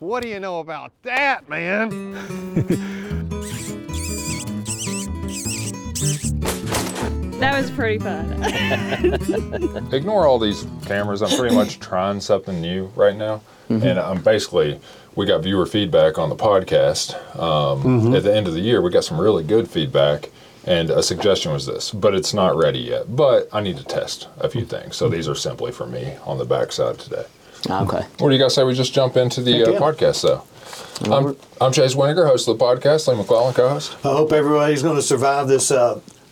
What do you know about that, man? That was pretty fun. Ignore all these cameras. I'm pretty much trying something new right now. Mm-hmm. And I'm basically, we got viewer feedback on the podcast. At the end of the year, we got some really good feedback. And a suggestion was this, but it's not ready yet. But I need to test a few things. So these are simply for me on the backside today. Okay. What do you guys say we just jump into the podcast, though? I'm Chase Winniger, host of the podcast, Lee McClellan, co-host. I hope everybody's going to survive this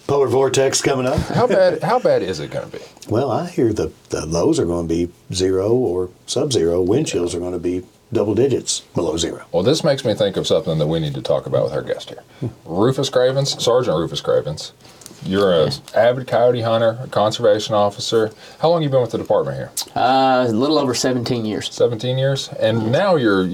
polar vortex coming up. How bad is it going to be? Well, I hear the lows are going to be 0 or sub-zero. Wind chills are going to be double digits below 0. Well, this makes me think of something that we need to talk about with our guest here. Rufus Cravens, Sergeant Rufus Cravens. You're an avid coyote hunter, a conservation officer. How long have you been with the department here? A little over 17 years. 17 years? And now you're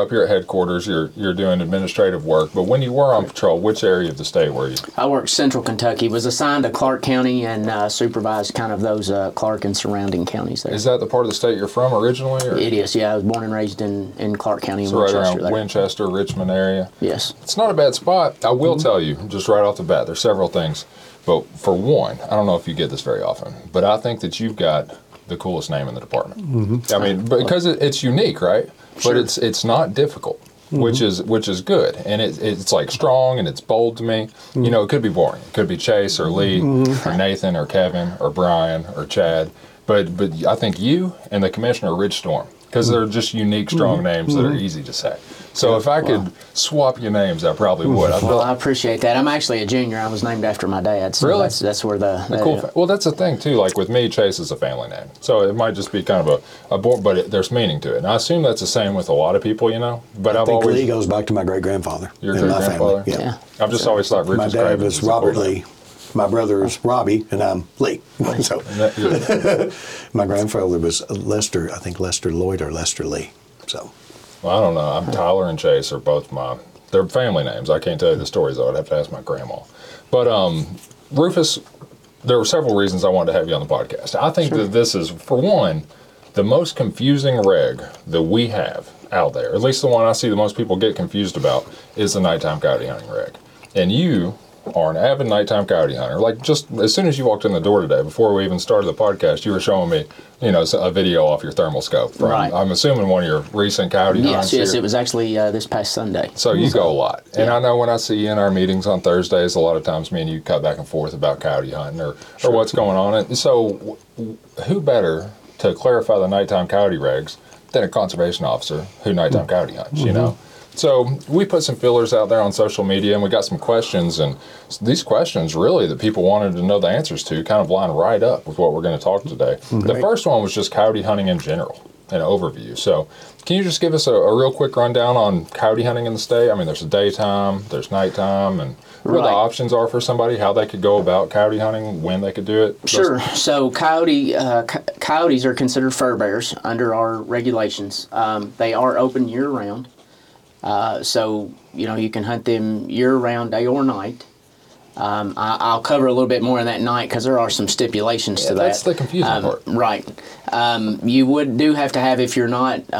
up here at headquarters. You're doing administrative work. But when you were on patrol, which area of the state were you? I worked central Kentucky. Was assigned to Clark County and supervised kind of those Clark and surrounding counties there. Is that the part of the state you're from originally? Or? It is, yeah. I was born and raised in Clark County in Winchester. Right around there. Winchester, Richmond area. Yes. It's not a bad spot. I will tell you, just right off the bat, there's several things. But for one, I don't know if you get this very often, but I think that you've got the coolest name in the department. Mm-hmm. I mean, because it's unique, right? Sure. But it's not difficult, which is good. And it's like strong and it's bold to me. Mm-hmm. You know, it could be boring. It could be Chase or Lee or Nathan or Kevin or Brian or Chad. But I think you and the commissioner, Ridge Storm, because they're just unique, strong names that are easy to say. So if I could swap your names, I probably would. Well, I appreciate that. I'm actually a junior. I was named after my dad. So really? That's where the cool. Well, that's the thing, too. Like with me, Chase is a family name. So it might just be kind of but there's meaning to it. And I assume that's the same with a lot of people, you know. But I think Lee goes back to my great-grandfather. Your great-grandfather? Yeah. I've just always thought Rufus Cravens. My dad was Robert Lee. My brother is Robbie, and I'm Lee. So my grandfather was Lester, I think Lester Lloyd or Lester Lee. So. Well, I don't know. I'm Tyler and Chase are both they're family names. I can't tell you the stories, though. I'd have to ask my grandma. But Rufus, there were several reasons I wanted to have you on the podcast. I think that this is, for one, the most confusing reg that we have out there, at least the one I see the most people get confused about, is the nighttime coyote hunting reg. And you are an avid nighttime coyote hunter. Like, just as soon as you walked in the door today, before we even started the podcast, you were showing me, you know, a video off your thermal scope from, I'm assuming, one of your recent coyote hunts. Yes, it was actually this past Sunday. So you go a lot. And I know when I see you in our meetings on Thursdays, a lot of times me and you cut back and forth about coyote hunting or what's going on. And so who better to clarify the nighttime coyote regs than a conservation officer who nighttime coyote hunts, you know? So we put some fillers out there on social media, and we got some questions, and these questions really that people wanted to know the answers to kind of line right up with what we're going to talk today. Great. The first one was just coyote hunting in general, an overview. So can you just give us a real quick rundown on coyote hunting in the state? I mean, there's daytime, there's nighttime, and what the options are for somebody, how they could go about coyote hunting, when they could do it. Sure. So coyotes are considered fur bearers under our regulations. They are open year-round. So, you know, you can hunt them year-round, day or night. I'll cover a little bit more on that night because there are some stipulations to that. That's the confusing part. Right. You do have to have, if you're not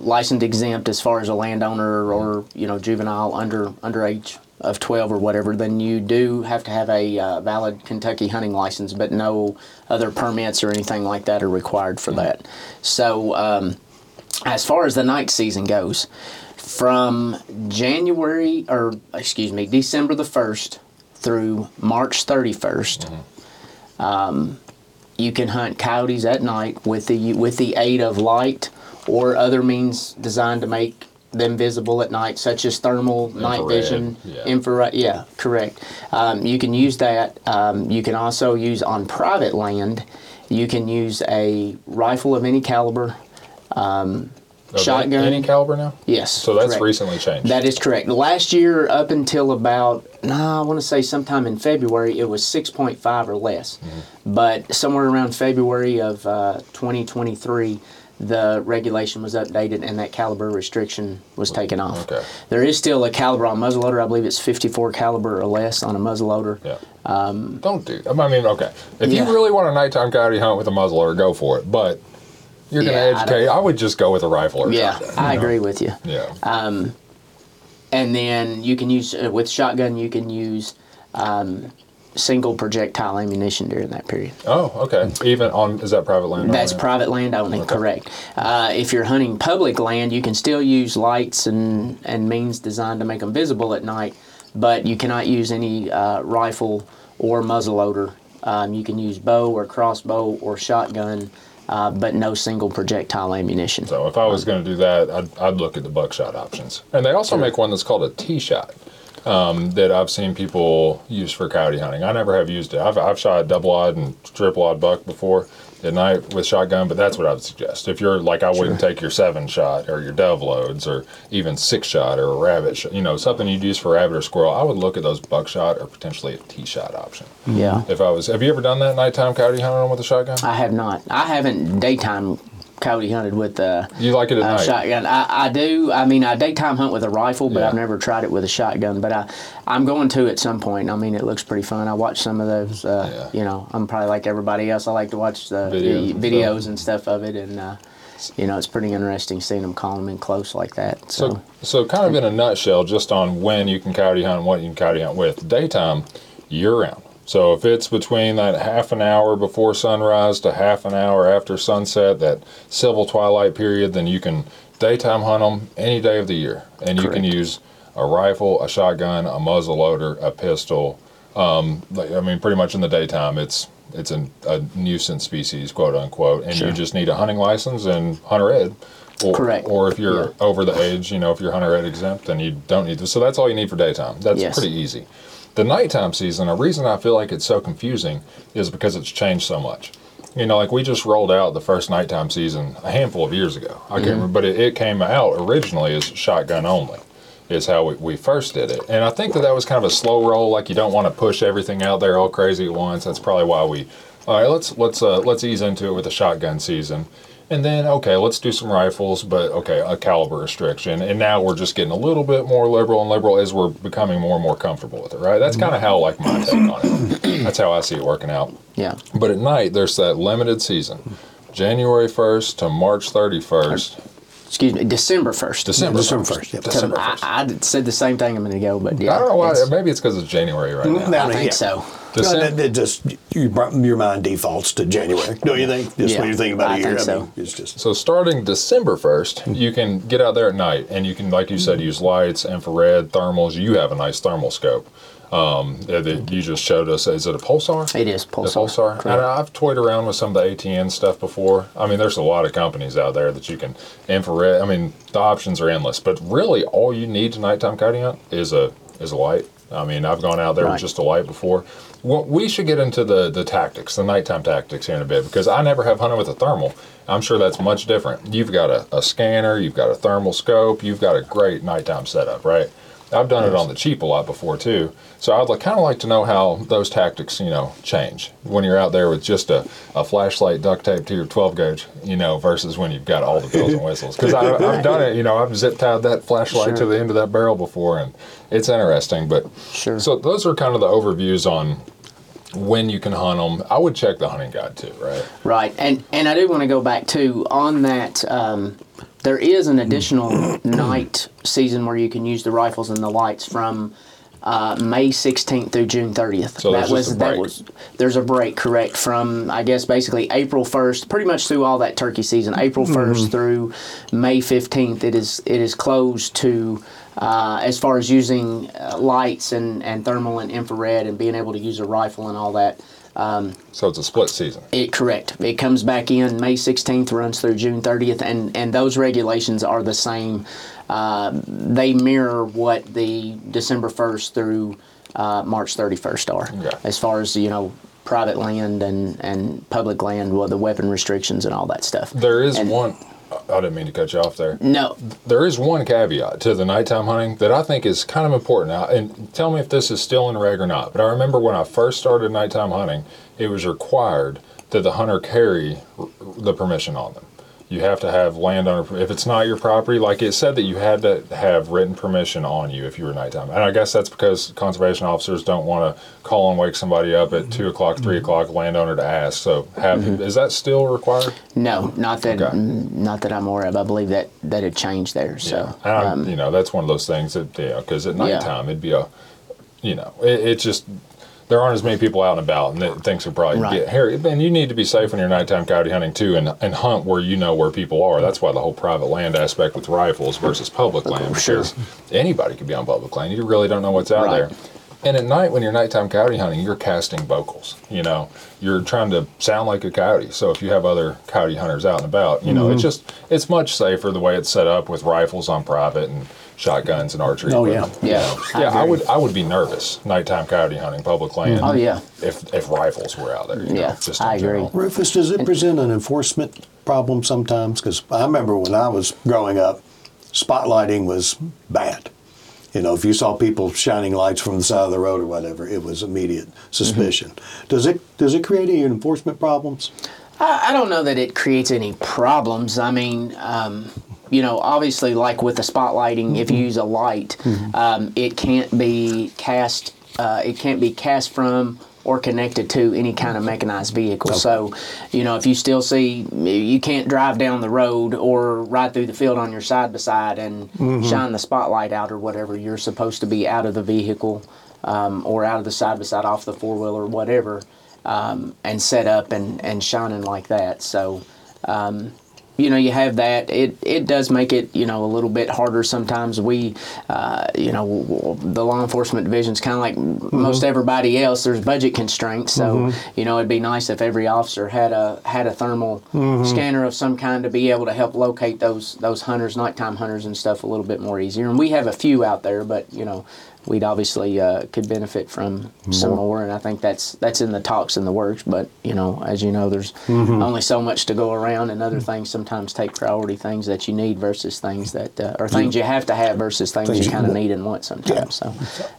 licensed exempt as far as a landowner or, you know, juvenile under age of 12 or whatever, then you do have to have a valid Kentucky hunting license, but no other permits or anything like that are required for that. So as far as the night season goes, from December the 1st through March 31st, you can hunt coyotes at night with the aid of light or other means designed to make them visible at night, such as thermal, infrared, night vision, infrared. Yeah, correct. You can use that. You can also use on private land. You can use a rifle of any caliber. Shotgun. Any caliber now? Yes. So that's correct. Recently changed. That is correct. Last year, up until I want to say sometime in February, it was 6.5 or less. Mm-hmm. But somewhere around February of 2023, the regulation was updated and that caliber restriction was taken off. Okay. There is still a caliber on muzzleloader. I believe it's 54 caliber or less on a muzzleloader. Yeah. Don't do that. I mean, okay. If you really want a nighttime coyote hunt with a muzzleloader, go for it. But you're going to educate. I would just go with a rifle or shotgun. Yeah, I agree with you. Yeah. And then you can use, with shotgun, you can use single projectile ammunition during that period. Oh, okay. Even on, is that private land only? That's private land only, okay. Correct. If you're hunting public land, you can still use lights and means designed to make them visible at night, but you cannot use any rifle or muzzleloader. You can use bow or crossbow or shotgun, but no single projectile ammunition. So if I was going to do that, I'd look at the buckshot options. And they also make one that's called a T-shot that I've seen people use for coyote hunting. I never have used it. I've shot double-odd and triple-odd buck before at night with shotgun, but that's what I would suggest. If you're like, I wouldn't take your 7-shot or your dove loads or even 6-shot or a rabbit shot, you know, something you'd use for rabbit or squirrel. I would look at those buckshot or potentially a T-shot option. Yeah. If I was, have you ever done that nighttime coyote hunting with a shotgun? I have not. I haven't daytime coyote hunted with a shotgun. You like it at night? Shotgun. I do. I mean, I daytime hunt with a rifle, but I've never tried it with a shotgun. But I'm going to at some point. I mean, it looks pretty fun. I watch some of those, you know, I'm probably like everybody else. I like to watch the videos and stuff of it. And, you know, it's pretty interesting seeing them calling them in close like that. So kind of in a nutshell, just on when you can coyote hunt and what you can coyote hunt with. Daytime, year-round. So if it's between that half an hour before sunrise to half an hour after sunset, that civil twilight period, then you can daytime hunt them any day of the year. And you can use a rifle, a shotgun, a muzzleloader, a pistol. I mean, pretty much in the daytime, it's a nuisance species, quote unquote. And you just need a hunting license and hunter ed. Or if you're over the age, you know, if you're hunter ed exempt, then you don't need this. So that's all you need for daytime. That's pretty easy. The nighttime season, a reason I feel like it's so confusing is because it's changed so much. You know, like we just rolled out the first nighttime season a handful of years ago. I can't remember, but it came out originally as shotgun only, is how we first did it. And I think that was kind of a slow roll, like you don't want to push everything out there all crazy at once. That's probably why let's ease into it with the shotgun season. And then, okay, let's do some rifles, but okay, a caliber restriction. And now we're just getting a little bit more liberal as we're becoming more and more comfortable with it, right? That's kind of how, like, my take on it. That's how I see it working out. Yeah. But at night, there's that limited season, January 1st to March 31st. Excuse me, December 1st. December 1st. Yep. December 1st. I said the same thing a minute ago, but yeah. I don't know why. Maybe it's because it's January right now. I think so. It just your mind defaults to January, don't you think? Just when you think about it, so starting December 1st, you can get out there at night, and you can, like you said, use lights, infrared, thermals. You have a nice thermal scope. That you just showed us. Is it a Pulsar? It is Pulsar. And I've toyed around with some of the ATN stuff before. I mean, there's a lot of companies out there that you can infrared. I mean, the options are endless. But really, all you need to nighttime coyote hunt is a light. I mean, I've gone out there with just a light before. Well, we should get into the tactics, the nighttime tactics here in a bit, because I never have hunted with a thermal. I'm sure that's much different. You've got a scanner, you've got a thermal scope, you've got a great nighttime setup, right? I've done it on the cheap a lot before, too. So I'd kind of like to know how those tactics, you know, change when you're out there with just a flashlight duct taped to your 12-gauge, you know, versus when you've got all the bells and whistles. Because I've done it, you know, I've zip-tied that flashlight to the end of that barrel before, and it's interesting. But so those are kind of the overviews on when you can hunt them. I would check the hunting guide, too, right? Right. And I do want to go back, too, on that there is an additional night season where you can use the rifles and the lights from May 16th through June 30th. So there's a break, correct, from, I guess, basically April 1st, pretty much through all that turkey season. April 1st through May 15th, it is closed to, as far as using lights and thermal and infrared and being able to use a rifle and all that. So it's a split season. Correct. It comes back in May 16th, runs through June 30th, and those regulations are the same. They mirror what the December 1st through March 31st are, as far as, you know, private land and public land, well, the weapon restrictions and all that stuff. I didn't mean to cut you off there. No. There is one caveat to the nighttime hunting that I think is kind of important. And tell me if this is still in reg or not, but I remember when I first started nighttime hunting, it was required that the hunter carry the permission on them. You have to have landowner, if it's not your property, like it said that you had to have written permission on you if you were nighttime. And I guess that's because conservation officers don't want to call and wake somebody up at 2 o'clock, 3 o'clock, landowner to ask. So have, is that still required? No, not that, not that I'm aware of. I believe that, that it changed there. So, you know, that's one of those things that, because at nighttime it'd be a, you know, it just, there aren't as many people out and about, and things are probably get hairy. And you need to be safe when you're nighttime coyote hunting too, and hunt where you know where people are. That's why the whole private land aspect with rifles versus public land, because anybody could be on public land. You really don't know what's out there. And at night, when you're nighttime coyote hunting, you're casting vocals. You know, you're trying to sound like a coyote. So if you have other coyote hunters out and about, you know, it's just, it's much safer the way it's set up with rifles on private and shotguns and archery. I would be nervous nighttime coyote hunting public land. If rifles were out there. I agree. Rufus, does it present an enforcement problem sometimes? Because I remember when I was growing up, spotlighting was bad. You know, if you saw people shining lights from the side of the road or whatever, it was immediate suspicion. Does it create any enforcement problems? I don't know that it creates any problems. I mean, you know, obviously, like with the spotlighting, if you use a light, it can't be cast. It can't be cast from or connected to any kind of mechanized vehicle. Okay. So, you know, if you still see, you can't drive down the road or ride through the field on your side by side and shine the spotlight out or whatever. You're supposed to be out of the vehicle or out of the side by side off the four wheel or whatever, and set up and shining like that. So, you know, you have that. It does make it, you know, a little bit harder sometimes. We, you know, the law enforcement division's kind of like most everybody else. There's budget constraints, so you know, it'd be nice if every officer had a thermal scanner of some kind to be able to help locate those hunters, nighttime hunters and stuff, a little bit more easier. And we have a few out there, but you know, we'd obviously could benefit from some more, and I think that's in the talks and the works. But you know, as you know, there's only so much to go around, and other things sometimes take priority. Things that you need versus things that, or things you have to have versus things you kind of need and want sometimes. Yeah. So,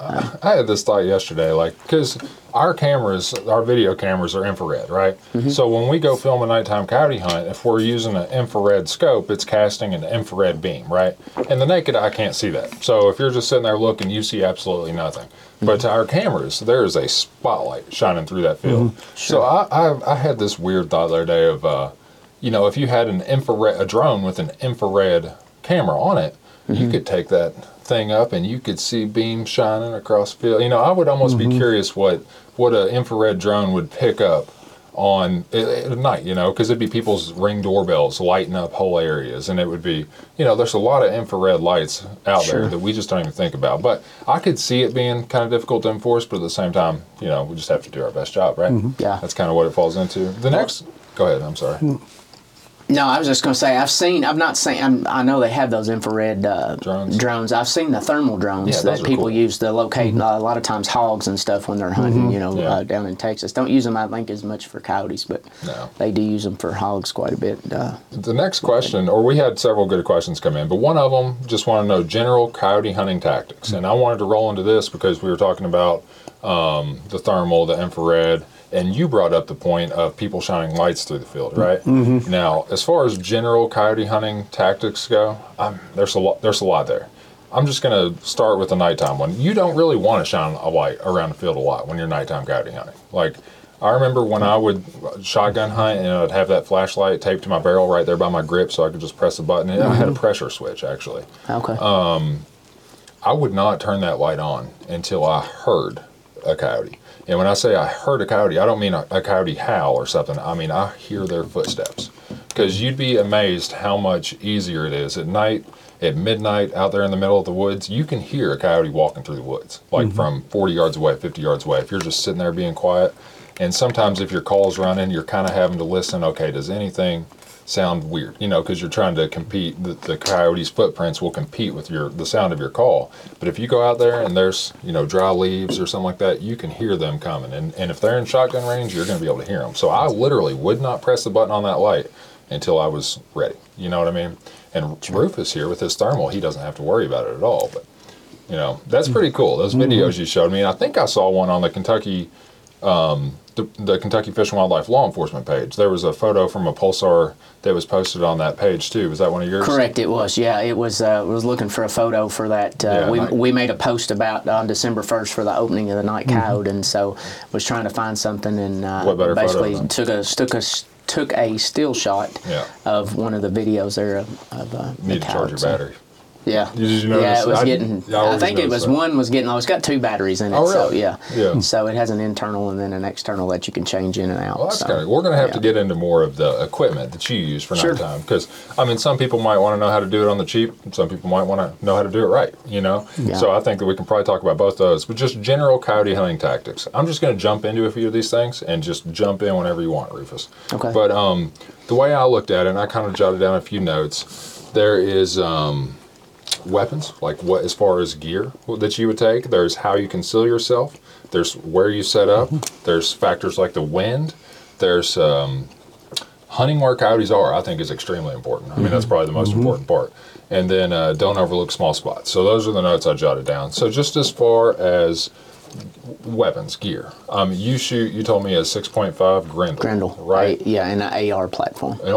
I had this thought yesterday, like, because our cameras, our video cameras are infrared, right? So when we go film a nighttime coyote hunt, if we're using an infrared scope, it's casting an infrared beam, right? And the naked eye can't see that. So if you're just sitting there looking, you see absolutely nothing. But to our cameras, there is a spotlight shining through that field. So I had this weird thought the other day of, you know, if you had a drone with an infrared camera on it, you could take that thing up and you could see beams shining across the field. You know, I would almost be curious what an infrared drone would pick up on at night, you know, because it'd be people's Ring doorbells lighting up whole areas, and it would be, you know, there's a lot of infrared lights out there that we just don't even think about. But I could see it being kind of difficult to enforce, but at the same time, you know, we just have to do our best job, right? Yeah. That's kind of what it falls into. The next, go ahead, I'm sorry. No, I was just going to say, I know they have those infrared drones. I've seen the thermal drones that people use to locate, a lot of times, hogs and stuff when they're hunting, you know, down in Texas. Don't use them, I think, as much for coyotes, but they do use them for hogs quite a bit. The next question, or we had several good questions come in, but one of them just want to know general coyote hunting tactics. And I wanted to roll into this because we were talking about the thermal, the infrared, and you brought up the point of people shining lights through the field, right? Now, as far as general coyote hunting tactics go, there's a lot there. I'm just going to start with the nighttime one. You don't really want to shine a light around the field a lot when you're nighttime coyote hunting. Like, I remember when I would shotgun hunt and I'd have that flashlight taped to my barrel right there by my grip so I could just press the button. And I had a pressure switch, actually. Okay. I would not turn that light on until I heard a coyote. And when I say I heard a coyote, I don't mean a coyote howl or something. I mean, I hear their footsteps. Because you'd be amazed how much easier it is at night, at midnight, out there in the middle of the woods. You can hear a coyote walking through the woods, like from 40 yards away, 50 yards away, if you're just sitting there being quiet. And sometimes if your call's running, you're kind of having to listen, okay, does anything sound weird? You know, because you're trying to compete. The coyote's footprints will compete with the sound of your call. But if you go out there and there's, you know, dry leaves or something like that, you can hear them coming. And if they're in shotgun range, you're going to be able to hear them. So I literally would not press the button on that light until I was ready. You know what I mean? And Rufus here with his thermal, he doesn't have to worry about it at all. But, you know, that's pretty cool. Those videos you showed me. And I think I saw one on the Kentucky the Kentucky Fish and Wildlife Law Enforcement page. There was a photo from a Pulsar that was posted on that page too. Was that one of yours? Correct, it was. Yeah, it was. Was looking for a photo for that. We made a post about on December 1st for the opening of the night coyote, and so was trying to find something, and basically took a still shot of one of the videos there of need to charge your battery. Yeah. Did you notice? Yeah, it was I think one was getting low. It's got two batteries in it. Oh, really? So yeah. So it has an internal and then an external that you can change in and out. Well, that's good. We're going to have to get into more of the equipment that you use for nighttime, because I mean, some people might want to know how to do it on the cheap, and some people might want to know how to do it right, you know? Yeah. So I think that we can probably talk about both those, but just general coyote hunting tactics. I'm just going to jump into a few of these things and just jump in whenever you want, Rufus. Okay. But the way I looked at it, and I kind of jotted down a few notes, there is weapons, like what as far as gear that you would take. There's how you conceal yourself. There's where you set up. There's factors like the wind. There's hunting where coyotes are, I think, is extremely important. I mean, that's probably the most important part. And then don't overlook small spots. So those are the notes I jotted down. So just as far as weapons, gear. You told me a 6.5 Grendel, right? And an AR platform. An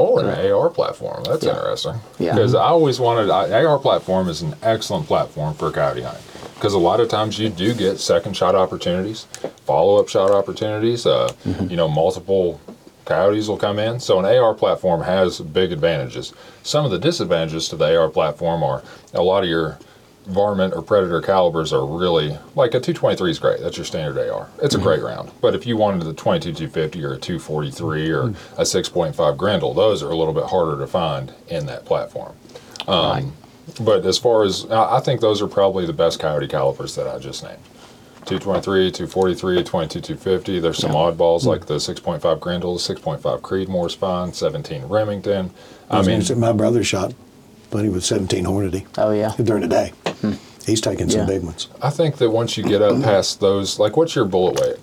AR platform. That's interesting. Yeah. Because I always wanted, AR platform is an excellent platform for coyote hunting, because a lot of times you do get second shot opportunities, follow-up shot opportunities, you know, multiple coyotes will come in. So an AR platform has big advantages. Some of the disadvantages to the AR platform are a lot of your varmint or predator calibers are really, like a 223 is great. That's your standard AR. It's a great round. But if you wanted the 22-250 or a 243 or a 6.5 Grendel, those are a little bit harder to find in that platform. But as far as, I think those are probably the best coyote calibers that I just named. 223, 243, 22-250. There's some oddballs like the 6.5 Grendel, 6.5 Creedmoor's fine, 17 Remington. I mean, my brother shot plenty with 17 Hornady. Oh, yeah. During the day. He's taking some big ones. I think that once you get up past those, like, what's your bullet weight?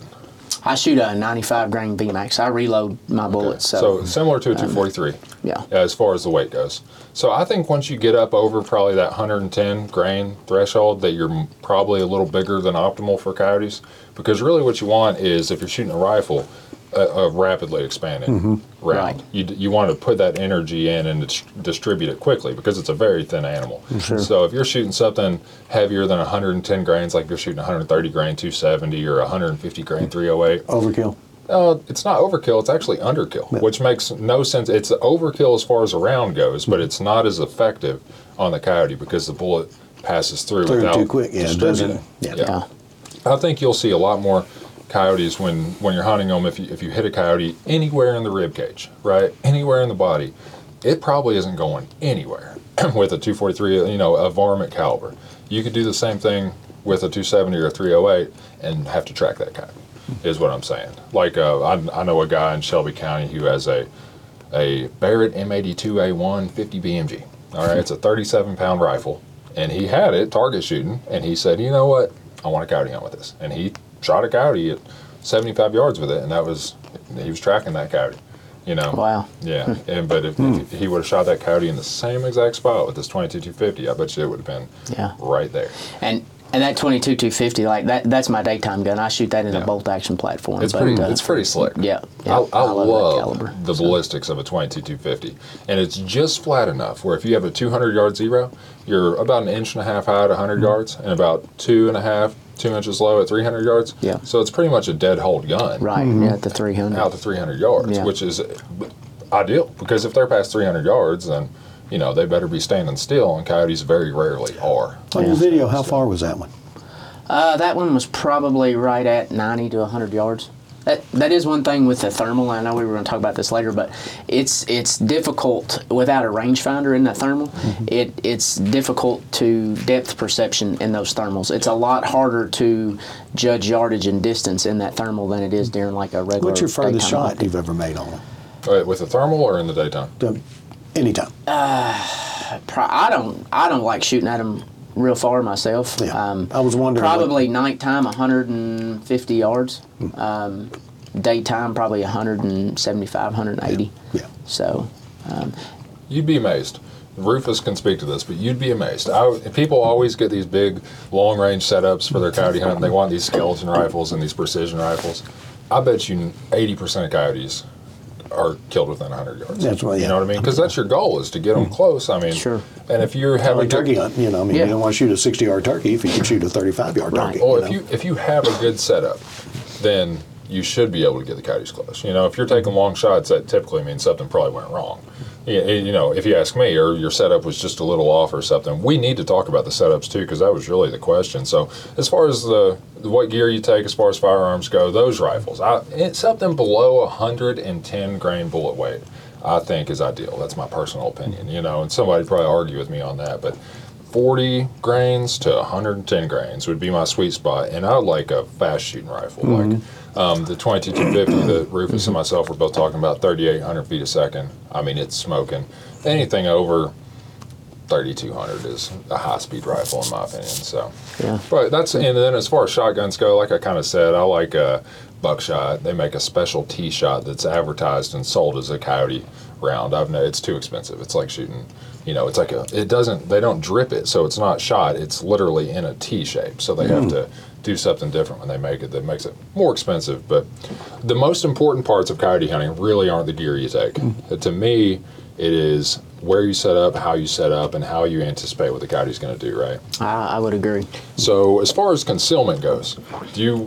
I shoot a 95 grain VMAX. I reload my bullets. So similar to a 243. Yeah. As far as the weight goes. So I think once you get up over probably that 110 grain threshold, that you're probably a little bigger than optimal for coyotes, because really what you want is, if you're shooting a rifle, a rapidly expanding round. Right. You want to put that energy in and distribute it quickly, because it's a very thin animal. Sure. So if you're shooting something heavier than 110 grains, like you're shooting 130 grain 270 or 150 grain 308. Overkill. It's not overkill, it's actually underkill, which makes no sense. It's overkill as far as a round goes, but it's not as effective on the coyote, because the bullet passes through without too quick. Yeah, distributing it. I think you'll see a lot more coyotes when you're hunting them. If you hit a coyote anywhere in the rib cage, right, anywhere in the body, it probably isn't going anywhere with a 243, you know, a varmint caliber. You could do the same thing with a 270 or a 308 and have to track that coyote, is what I'm saying. Like I know a guy in Shelby County who has a Barrett M82A1 50 BMG. All right, it's a 37-pound rifle, and he had it target shooting, and he said, you know what, I want a coyote hunt with this, and he shot a coyote at 75 yards with it, and he was tracking that coyote, you know. Wow. Yeah, but if he would have shot that coyote in the same exact spot with this 22-250, I bet you it would have been right there. And that 22-250, like that's my daytime gun. I shoot that in a bolt action platform. It's pretty slick. Yeah. I love that caliber, the ballistics of a 22-250, and it's just flat enough where if you have a 200-yard zero, you're about an inch and a half high at 100 yards and about 2 inches low at 300 yards. Yeah. So it's pretty much a dead hold gun. Right. Yeah. At the 300. Out to 300 yards, which is ideal, because if they're past 300 yards, then you know they better be standing still, and coyotes very rarely are. On your video, how far was that one? That one was probably right at 90 to 100 yards. That is one thing with the thermal. I know we were going to talk about this later, but it's difficult without a rangefinder in the thermal. It's difficult to depth perception in those thermals. It's a lot harder to judge yardage and distance in that thermal than it is during like a regular. What's your furthest shot you've ever made on them? With a thermal or in the daytime? Anytime. I don't like shooting at them real far myself. Yeah. I was wondering. Probably nighttime, 150 yards. Daytime, probably 175, 180. Yeah. So. You'd be amazed. Rufus can speak to this, but you'd be amazed. People always get these big long range setups for their coyote hunt. They want these skeleton rifles and these precision rifles. I bet you 80% of coyotes are killed within 100 yards. That's right. Yeah. You know what I mean? Because that's your goal, is to get them close. I mean, sure. And if you're having a turkey hunt, you know, I mean, yeah. You don't want to shoot a 60-yard turkey if you can shoot a 35-yard right. turkey. Well, if you have a good setup, then you should be able to get the coyotes close. You know, if you're taking long shots, that typically means something probably went wrong. You know, if you ask me, or your setup was just a little off or something. We need to talk about the setups too, because that was really the question. So, as far as the what gear you take, as far as firearms go, those rifles, it's something below 110 grain bullet weight, I think, is ideal. That's my personal opinion. You know, and somebody probably argue with me on that, but 40 grains to 110 grains would be my sweet spot. And I like a fast shooting rifle, mm-hmm. like. The 22-250 that Rufus and myself were both talking about, 3,800 feet a second. I mean, it's smoking. Anything over 3,200 is a high-speed rifle, in my opinion. So, yeah. But that's, and then as far as shotguns go, like I kind of said, I like buckshot. They make a special T shot that's advertised and sold as a coyote round. It's too expensive. It's like shooting. You know, it's like they don't drip it, so it's not shot. It's literally in a T shape, so they have to do something different when they make it that makes it more expensive. But the most important parts of coyote hunting really aren't the gear you take. To me, it is where you set up, how you set up, and how you anticipate what the coyote's going to do, right? I would agree. So as far as concealment goes,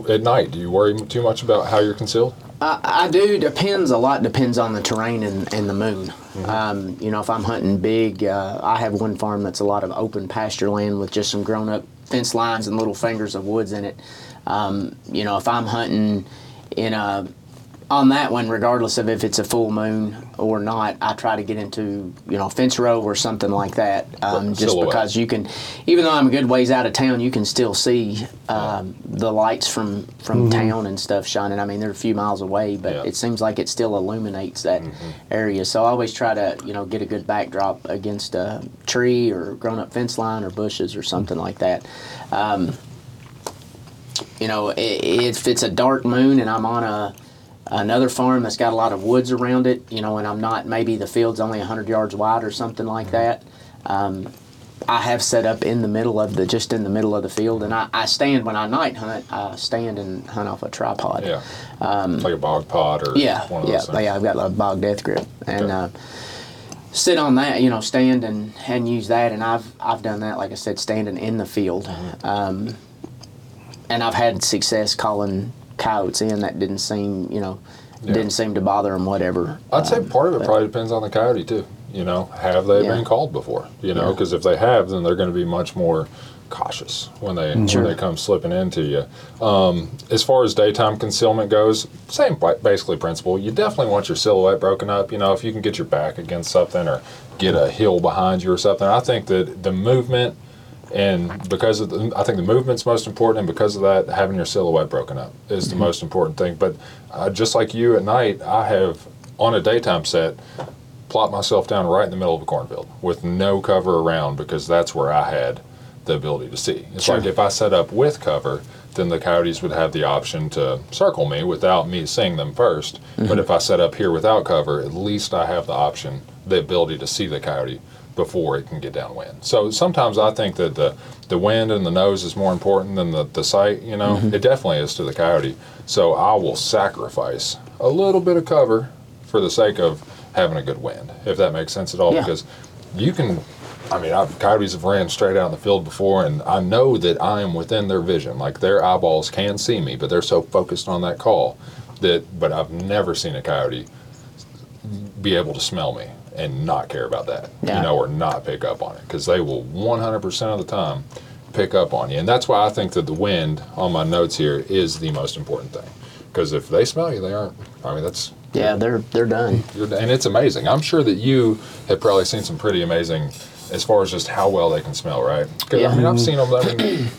at night, do you worry too much about how you're concealed? I do. Depends on the terrain and the moon. Mm-hmm. You know, if I'm hunting big, I have one farm that's a lot of open pasture land with just some grown-up fence lines and little fingers of woods in it. You know, if I'm hunting on that one, regardless of if it's a full moon or not, I try to get into, you know, fence row or something like that. Just because you can, even though I'm a good ways out of town, you can still see the lights from town and stuff shining. I mean, they're a few miles away, but it seems like it still illuminates that area. So I always try to, you know, get a good backdrop against a tree or grown-up fence line or bushes or something like that. You know, if it's a dark moon and I'm on another farm that's got a lot of woods around it, you know, and I'm not, maybe the field's only 100 yards wide or something like that. I have set up in the middle of the field, and I stand when I night hunt. I stand and hunt off a tripod. Yeah, like a bog pod or one of those things. Yeah, I've got a bog death grip, and sit on that, you know, stand and use that, and I've done that, like I said, standing in the field, and I've had success calling coyotes in that didn't seem to bother them, whatever. I'd say part of it probably depends on the coyote too. You know, have they been called before? You know, because if they have, then they're going to be much more cautious when they come slipping into you. As far as daytime concealment goes, same basically principle. You definitely want your silhouette broken up. You know, if you can get your back against something or get a hill behind you or something, I think that the movement. And because of I think the movement's most important, and because of that, having your silhouette broken up is the most important thing. But just like you at night, I have, on a daytime set, plopped myself down right in the middle of a cornfield with no cover around, because that's where I had the ability to see. It's like if I set up with cover, then the coyotes would have the option to circle me without me seeing them first. But if I set up here without cover, at least I have the ability to see the coyote before it can get downwind. So sometimes I think that the wind and the nose is more important than the sight, you know. It definitely is to the coyote. So I will sacrifice a little bit of cover for the sake of having a good wind, if that makes sense at all. Yeah. Because coyotes have ran straight out in the field before, and I know that I am within their vision. Like, their eyeballs can see me, but they're so focused on that call but I've never seen a coyote be able to smell me and not care about that, you know, or not pick up on it, because they will 100% of the time pick up on you. And that's why I think that the wind, on my notes here, is the most important thing, because if they smell you, they aren't. I mean, that's they're done. And it's amazing. I'm sure that you have probably seen some pretty amazing, as far as just how well they can smell, right? Because I mean, I've seen them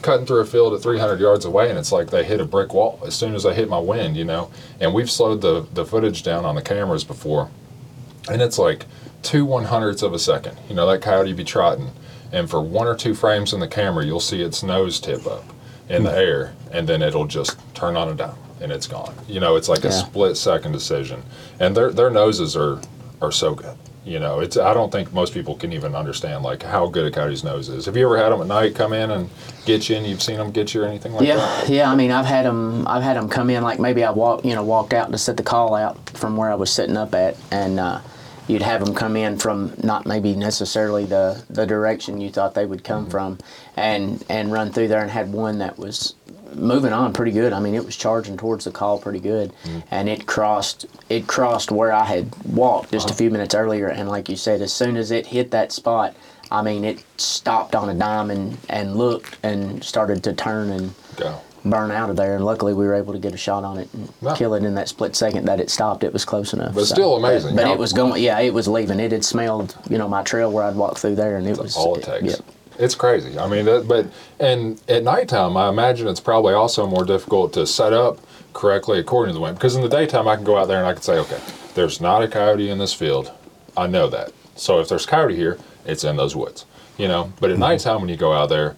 cutting through a field at 300 yards away, and it's like they hit a brick wall as soon as they hit my wind, you know. And we've slowed the footage down on the cameras before, and it's like 2 1/100ths of a second. You know, that coyote be trotting, and for one or two frames in the camera, you'll see its nose tip up in the air, and then it'll just turn on a dime, and it's gone. You know, it's like a split-second decision. And their noses are so good. You know, it's, I don't think most people can even understand like how good a coyote's nose is. Have you ever had them at night come in and get you, and you've seen them get you or anything like that? Yeah, I mean, I've had them come in, like maybe I walked out to set the call out from where I was sitting up at, and you'd have them come in from not maybe necessarily the direction you thought they would come from, and run through there, and had one that was moving on pretty good. I mean, it was charging towards the call pretty good, and it crossed where I had walked just a few minutes earlier, and like you said, as soon as it hit that spot, I mean, it stopped on a dime and looked and started to turn and burn out of there, and luckily we were able to get a shot on it and kill it in that split second that it stopped. It was close enough. But still amazing. But it was going, it was leaving. It had smelled, my trail where I'd walked through there, and it was all it takes. It's crazy. I mean, and at nighttime, I imagine it's probably also more difficult to set up correctly according to the wind, because in the daytime, I can go out there and I can say, okay, there's not a coyote in this field. I know that. So if there's coyote here, it's in those woods, But at nighttime, when you go out there,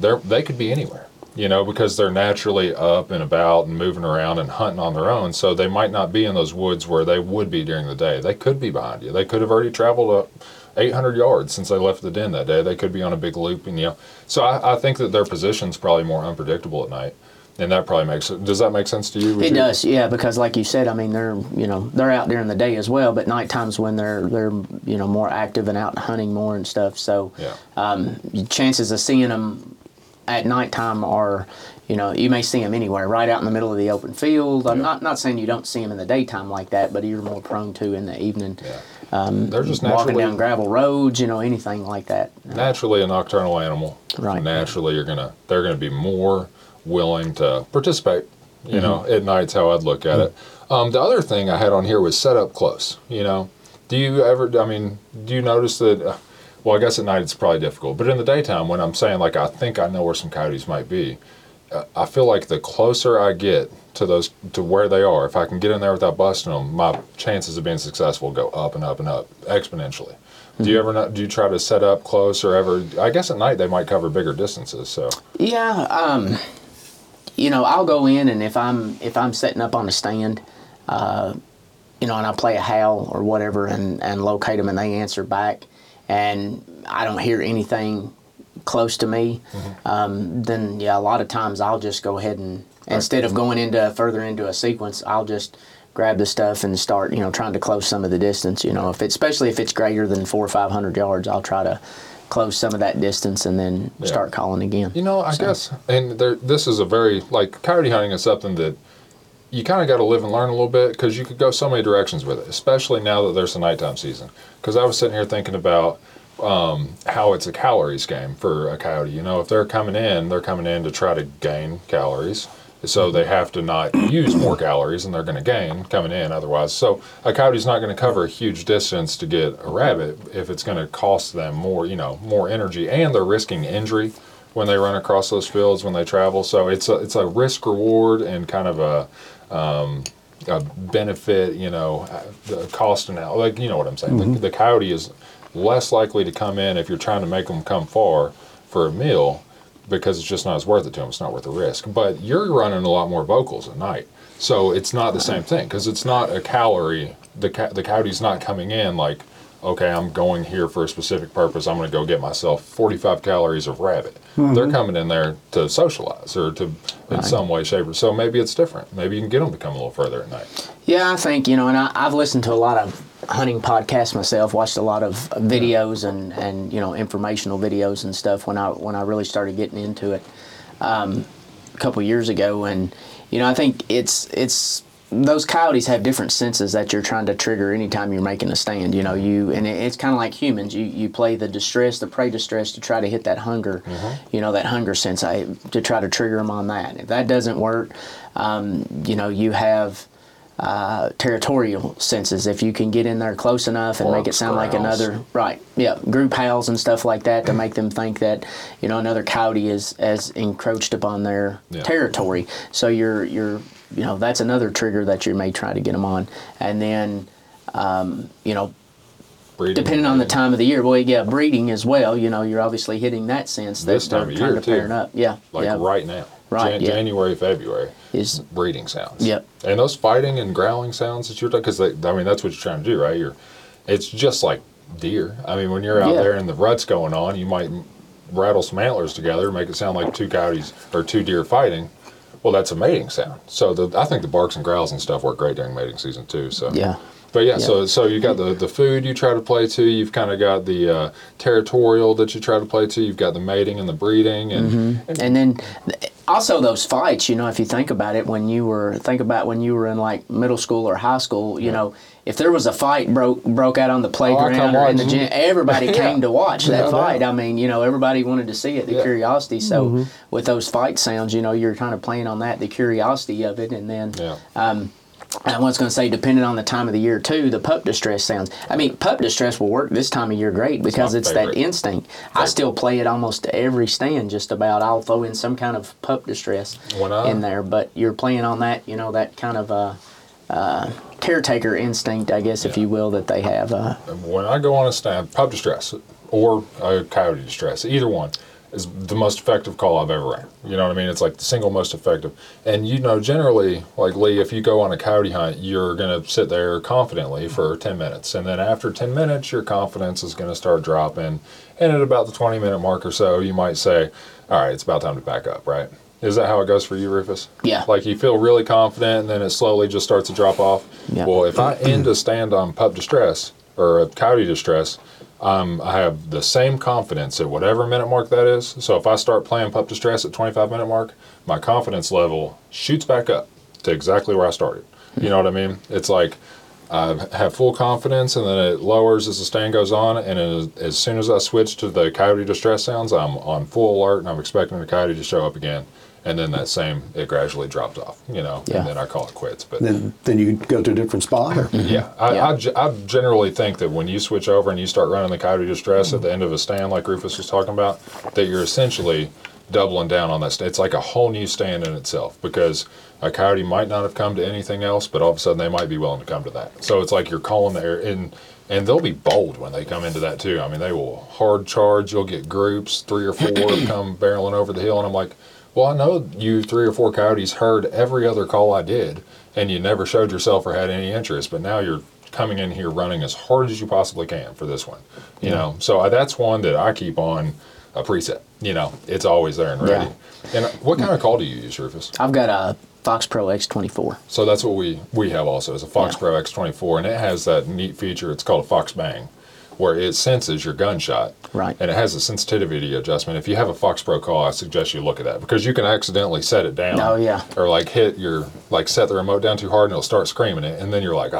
they could be anywhere, because they're naturally up and about and moving around and hunting on their own. So they might not be in those woods where they would be during the day. They could be behind you. They could have already traveled up 800 yards since they left the den that day. They could be on a big loop, So I think that their position's probably more unpredictable at night, and that probably makes it. Does that make sense to you? It does, yeah. Because like you said, I mean, they're out during the day as well, but nighttime's when they're more active and out hunting more and stuff. So chances of seeing them at nighttime are, you may see them anywhere, right out in the middle of the open field. I'm not saying you don't see them in the daytime like that, but you're more prone to in the evening. Yeah. They're just walking down gravel roads, anything like that. Naturally a nocturnal animal. Right. Naturally, they're gonna be more willing to participate. At night's how I'd look at it. The other thing I had on here was set up close. Do you notice that? Well, I guess at night it's probably difficult, but in the daytime, when I'm saying like I think I know where some coyotes might be, I feel like the closer I get to where they are, if I can get in there without busting them, my chances of being successful go up and up and up exponentially. Do you try to set up close or ever? I guess at night they might cover bigger distances. So I'll go in, and if I'm setting up on a stand, and I play a howl or whatever, and locate them, and they answer back, and I don't hear anything close to me, then a lot of times I'll just go ahead and instead of going further into a sequence, I'll just grab the stuff and start trying to close some of the distance. Especially if it's greater than 400 or 500 yards, I'll try to close some of that distance and then start calling again. I guess, and this is a very coyote hunting is something that you kind of got to live and learn a little bit, because you could go so many directions with it, especially now that there's a nighttime season. Because I was sitting here thinking about how it's a calories game for a coyote. If they're coming in to try to gain calories. So they have to not use more calories than they're going to gain coming in otherwise. So a coyote's not going to cover a huge distance to get a rabbit if it's going to cost them more, more energy. And they're risking injury when they run across those fields, when they travel. So it's a risk-reward and kind of a benefit, the cost and out. You know what I'm saying. Mm-hmm. The coyote is less likely to come in if you're trying to make them come far for a meal, because it's just not as worth it to them. It's not worth the risk. But you're running a lot more vocals at night, so it's not the same thing, because it's not a calorie. The coyote's not coming in like, okay, I'm going here for a specific purpose. I'm going to go get myself 45 calories of rabbit. Mm-hmm. They're coming in there to socialize or to in some way, shape, or so. Maybe it's different. Maybe you can get them to come a little further at night. Yeah, I think, and I've listened to a lot of hunting podcasts myself, watched a lot of videos and informational videos and stuff when I really started getting into it a couple years ago. And I think it's those coyotes have different senses that you're trying to trigger anytime you're making a stand. It's kind of like humans. You play the prey distress to try to hit that hunger, that hunger sense to try to trigger them on that. If that doesn't work, you have territorial senses. If you can get in there close enough and make it sound like another group howls and stuff like that to make them think that another coyote has encroached upon their territory. So you're that's another trigger that you may try to get them on. And then breeding, depending on the time of the year, breeding as well. You're obviously hitting that sense this time of year too. Up. Right now. Right, January, February is breeding sounds. Yep. And those fighting and growling sounds that you're talking, because that's what you're trying to do, right? You're It's just like deer. I mean, when you're out there and the rut's going on, you might rattle some antlers together, make it sound like two coyotes or two deer fighting. Well, that's a mating sound. So I think the barks and growls and stuff work great during mating season too. So So you got the food you try to play to. You've kind of got the territorial that you try to play to. You've got the mating and the breeding, and then also those fights. You know, if you think about it, when you were in like middle school or high school, you know, if there was a fight broke out on the playground or in the gym, everybody came to watch that fight. I mean, you know, everybody wanted to see it, the curiosity. So with those fight sounds, you know, you're kind of playing on that, the curiosity of it, and then. I was going to say, depending on the time of the year, too, the pup distress sounds. I mean, pup distress will work this time of year great because it's that instinct. Favorite. I still play it almost every stand just about. I'll throw in some kind of pup distress in there. But you're playing on that, you know, that kind of caretaker instinct, I guess, if you will, that they have. When I go on a stand, pup distress or coyote distress, either one, is the most effective call I've ever ran. You know what I mean? It's like the single most effective. And you know, generally, like Lee, if you go on a coyote hunt, you're going to sit there confidently for 10 minutes. And then after 10 minutes, your confidence is going to start dropping. And at about the 20-minute mark or so, you might say, all right, it's about time to back up, right? Is that how it goes for you, Rufus? Yeah. Like you feel really confident, and then it slowly just starts to drop off. Yeah. Well, if I end a stand on pup distress or a coyote distress, I have the same confidence at whatever minute mark that is. So if I start playing pup distress at 25-minute mark, my confidence level shoots back up to exactly where I started. You know what I mean? It's like I have full confidence, and then it lowers as the stand goes on. And as soon as I switch to the coyote distress sounds, I'm on full alert, and I'm expecting the coyote to show up again. And then that same, it gradually drops off, you know, and then I call it quits. But then you go to a different spot? Or? I generally think that when you switch over and you start running the coyote distress at the end of a stand, like Rufus was talking about, that you're essentially doubling down on that. It's like a whole new stand in itself, because a coyote might not have come to anything else, but all of a sudden they might be willing to come to that. So it's like you're calling there, and they'll be bold when they come into that too. I mean, they will hard charge. You'll get groups, 3 or 4 come barreling over the hill, and I'm like, well, I know you 3 or 4 coyotes heard every other call I did, and you never showed yourself or had any interest, but now you're coming in here running as hard as you possibly can for this one, you know? So that's one that I keep on a preset, you know? It's always there and ready. Yeah. And what kind of call do you use, Rufus? I've got a Fox Pro X24. So that's what we have also, is a Fox Pro X24, and it has that neat feature, it's called a Fox Bang, where it senses your gunshot, right? And it has a sensitivity adjustment. If you have a Fox Pro call, I suggest you look at that, because you can accidentally set it down. Oh, yeah. Or like set the remote down too hard and it'll start screaming it, and then you're like,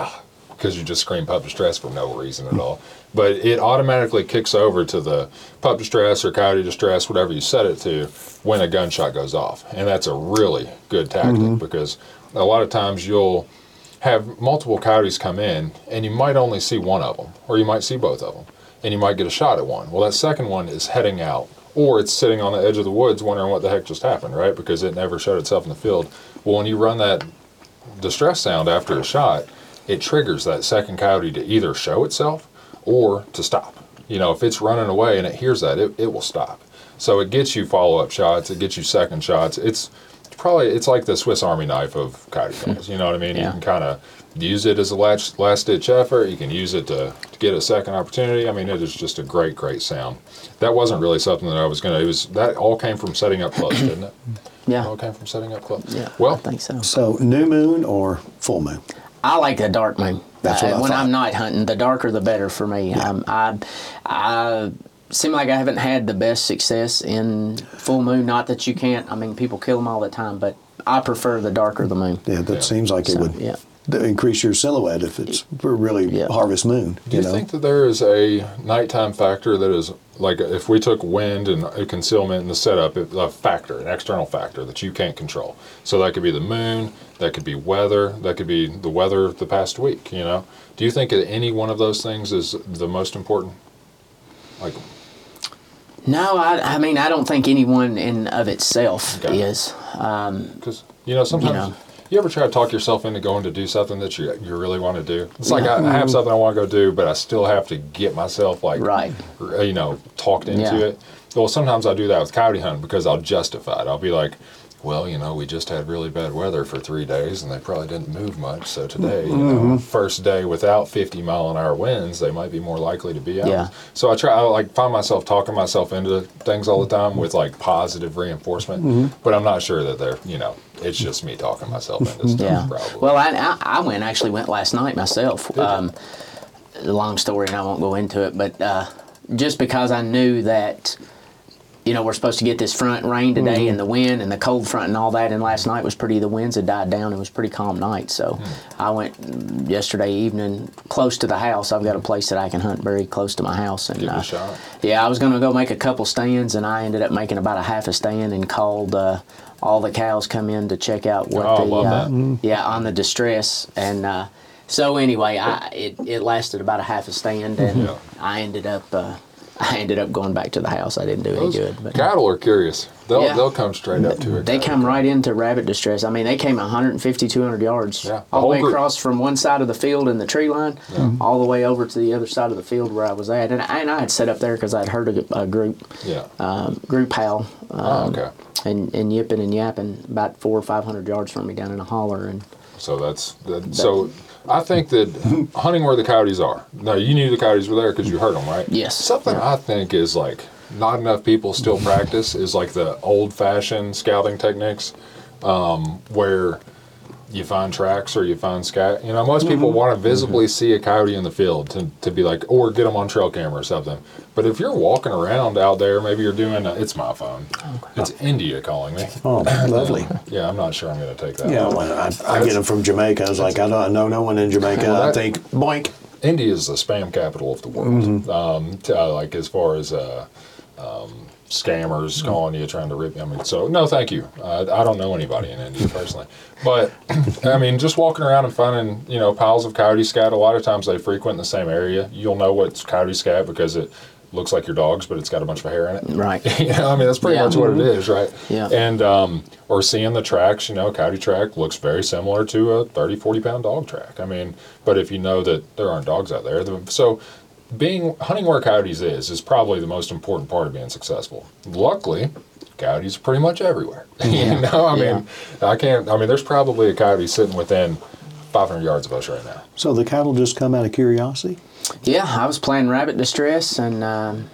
because you just screamed pup distress for no reason at all. But it automatically kicks over to the pup distress or coyote distress, whatever you set it to, when a gunshot goes off. And that's a really good tactic, because a lot of times you'll have multiple coyotes come in, and you might only see one of them, or you might see both of them, and you might get a shot at one. Well, that second one is heading out, or it's sitting on the edge of the woods wondering what the heck just happened, right? Because it never showed itself in the field. Well, when you run that distress sound after a shot, it triggers that second coyote to either show itself or to stop. You know, if it's running away and it hears that, it will stop. So it gets you follow-up shots, it gets you second shots. It's like the Swiss Army knife of coyote calls, you know what I mean? Yeah. You can kind of use it as a last-ditch effort. You can use it to get a second opportunity. I mean, it is just a great, great sound. That wasn't really something that I was going to use. That all came from setting up close, didn't it? Yeah. It all came from setting up close. Yeah, well, I think so. So new moon or full moon? I like the dark moon. That's what I when thought. I'm night hunting, the darker the better for me. Yeah. I seem like I haven't had the best success in full moon. Not that you can't. I mean, people kill them all the time, but I prefer the darker the moon. Yeah, that seems like it would increase your silhouette if it's really harvest moon. Do you think that there is a nighttime factor that is, like if we took wind and concealment in the setup, it's a factor, an external factor that you can't control? So that could be the moon, that could be weather, that could be the weather the past week, you know? Do you think that any one of those things is the most important? Like... No, I mean, I don't think anyone in of itself is. Because, you know, sometimes you ever try to talk yourself into going to do something that you really want to do? It's like I have something I want to go do, but I still have to get myself, like, you know, talked into it. Well, sometimes I do that with coyote hunting because I'll justify it. I'll be like, well, you know, we just had really bad weather for 3 days and they probably didn't move much. So today, you know, first day without 50-mile-an-hour winds, they might be more likely to be out. Yeah. So I find myself talking myself into things all the time with like positive reinforcement, but I'm not sure that they're, you know, it's just me talking myself into stuff probably. Well, I actually went last night myself. Long story and I won't go into it, but just because I knew that, you know, we're supposed to get this front rain today and the wind and the cold front and all that, and last night was pretty, the winds had died down, it was a pretty calm night, so I went yesterday evening close to the house. I've got a place that I can hunt very close to my house, and yeah, I was going to go make a couple stands, and I ended up making about a half a stand and called all the cows come in to check out what on the distress, and so anyway, it lasted about a half a stand, and I ended up going back to the house. I didn't do any good. But cattle are curious. They'll come straight up to it. They come right into rabbit distress. I mean, they came 150, 200 yards all the way across from one side of the field in the tree line all the way over to the other side of the field where I was at. And I had set up there because I'd heard a group, group howl, and yipping and yapping about 400 or 500 yards from me down in a holler. And so so I think that hunting where the coyotes are. Now, you knew the coyotes were there because you heard them, right? Yes. Something I think is like not enough people still practice is like the old-fashioned scouting techniques where you find tracks or you find scat. You know, most people want to visibly see a coyote in the field to be like, or get them on trail camera or something. But if you're walking around out there, maybe you're doing, it's my phone. It's India calling me. Oh, lovely. Yeah, I'm not sure I'm going to take that. Yeah, I get them from Jamaica. I was like, I know no one in Jamaica. Well, I think, boink. India is the spam capital of the world. Like as far as scammers calling you trying to rip you. I mean, so no, thank you. I don't know anybody in India personally, but I mean, just walking around and finding, you know, piles of coyote scat. A lot of times they frequent the same area. You'll know what's coyote scat because it looks like your dog's, but it's got a bunch of hair in it. Right. You know, I mean, that's pretty much what it is, right? Yeah. And or seeing the tracks, you know, a coyote track looks very similar to a 30, 40-pound dog track. I mean, but if you know that there aren't dogs out there, so. Hunting where coyotes is probably the most important part of being successful. Luckily, coyotes are pretty much everywhere. You know, I mean, there's probably a coyote sitting within 500 yards of us right now. So the cattle just come out of curiosity? Yeah, I was playing rabbit distress, and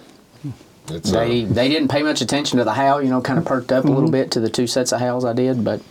they didn't pay much attention to the howl, you know, kind of perked up a little bit to the two sets of howls I did, but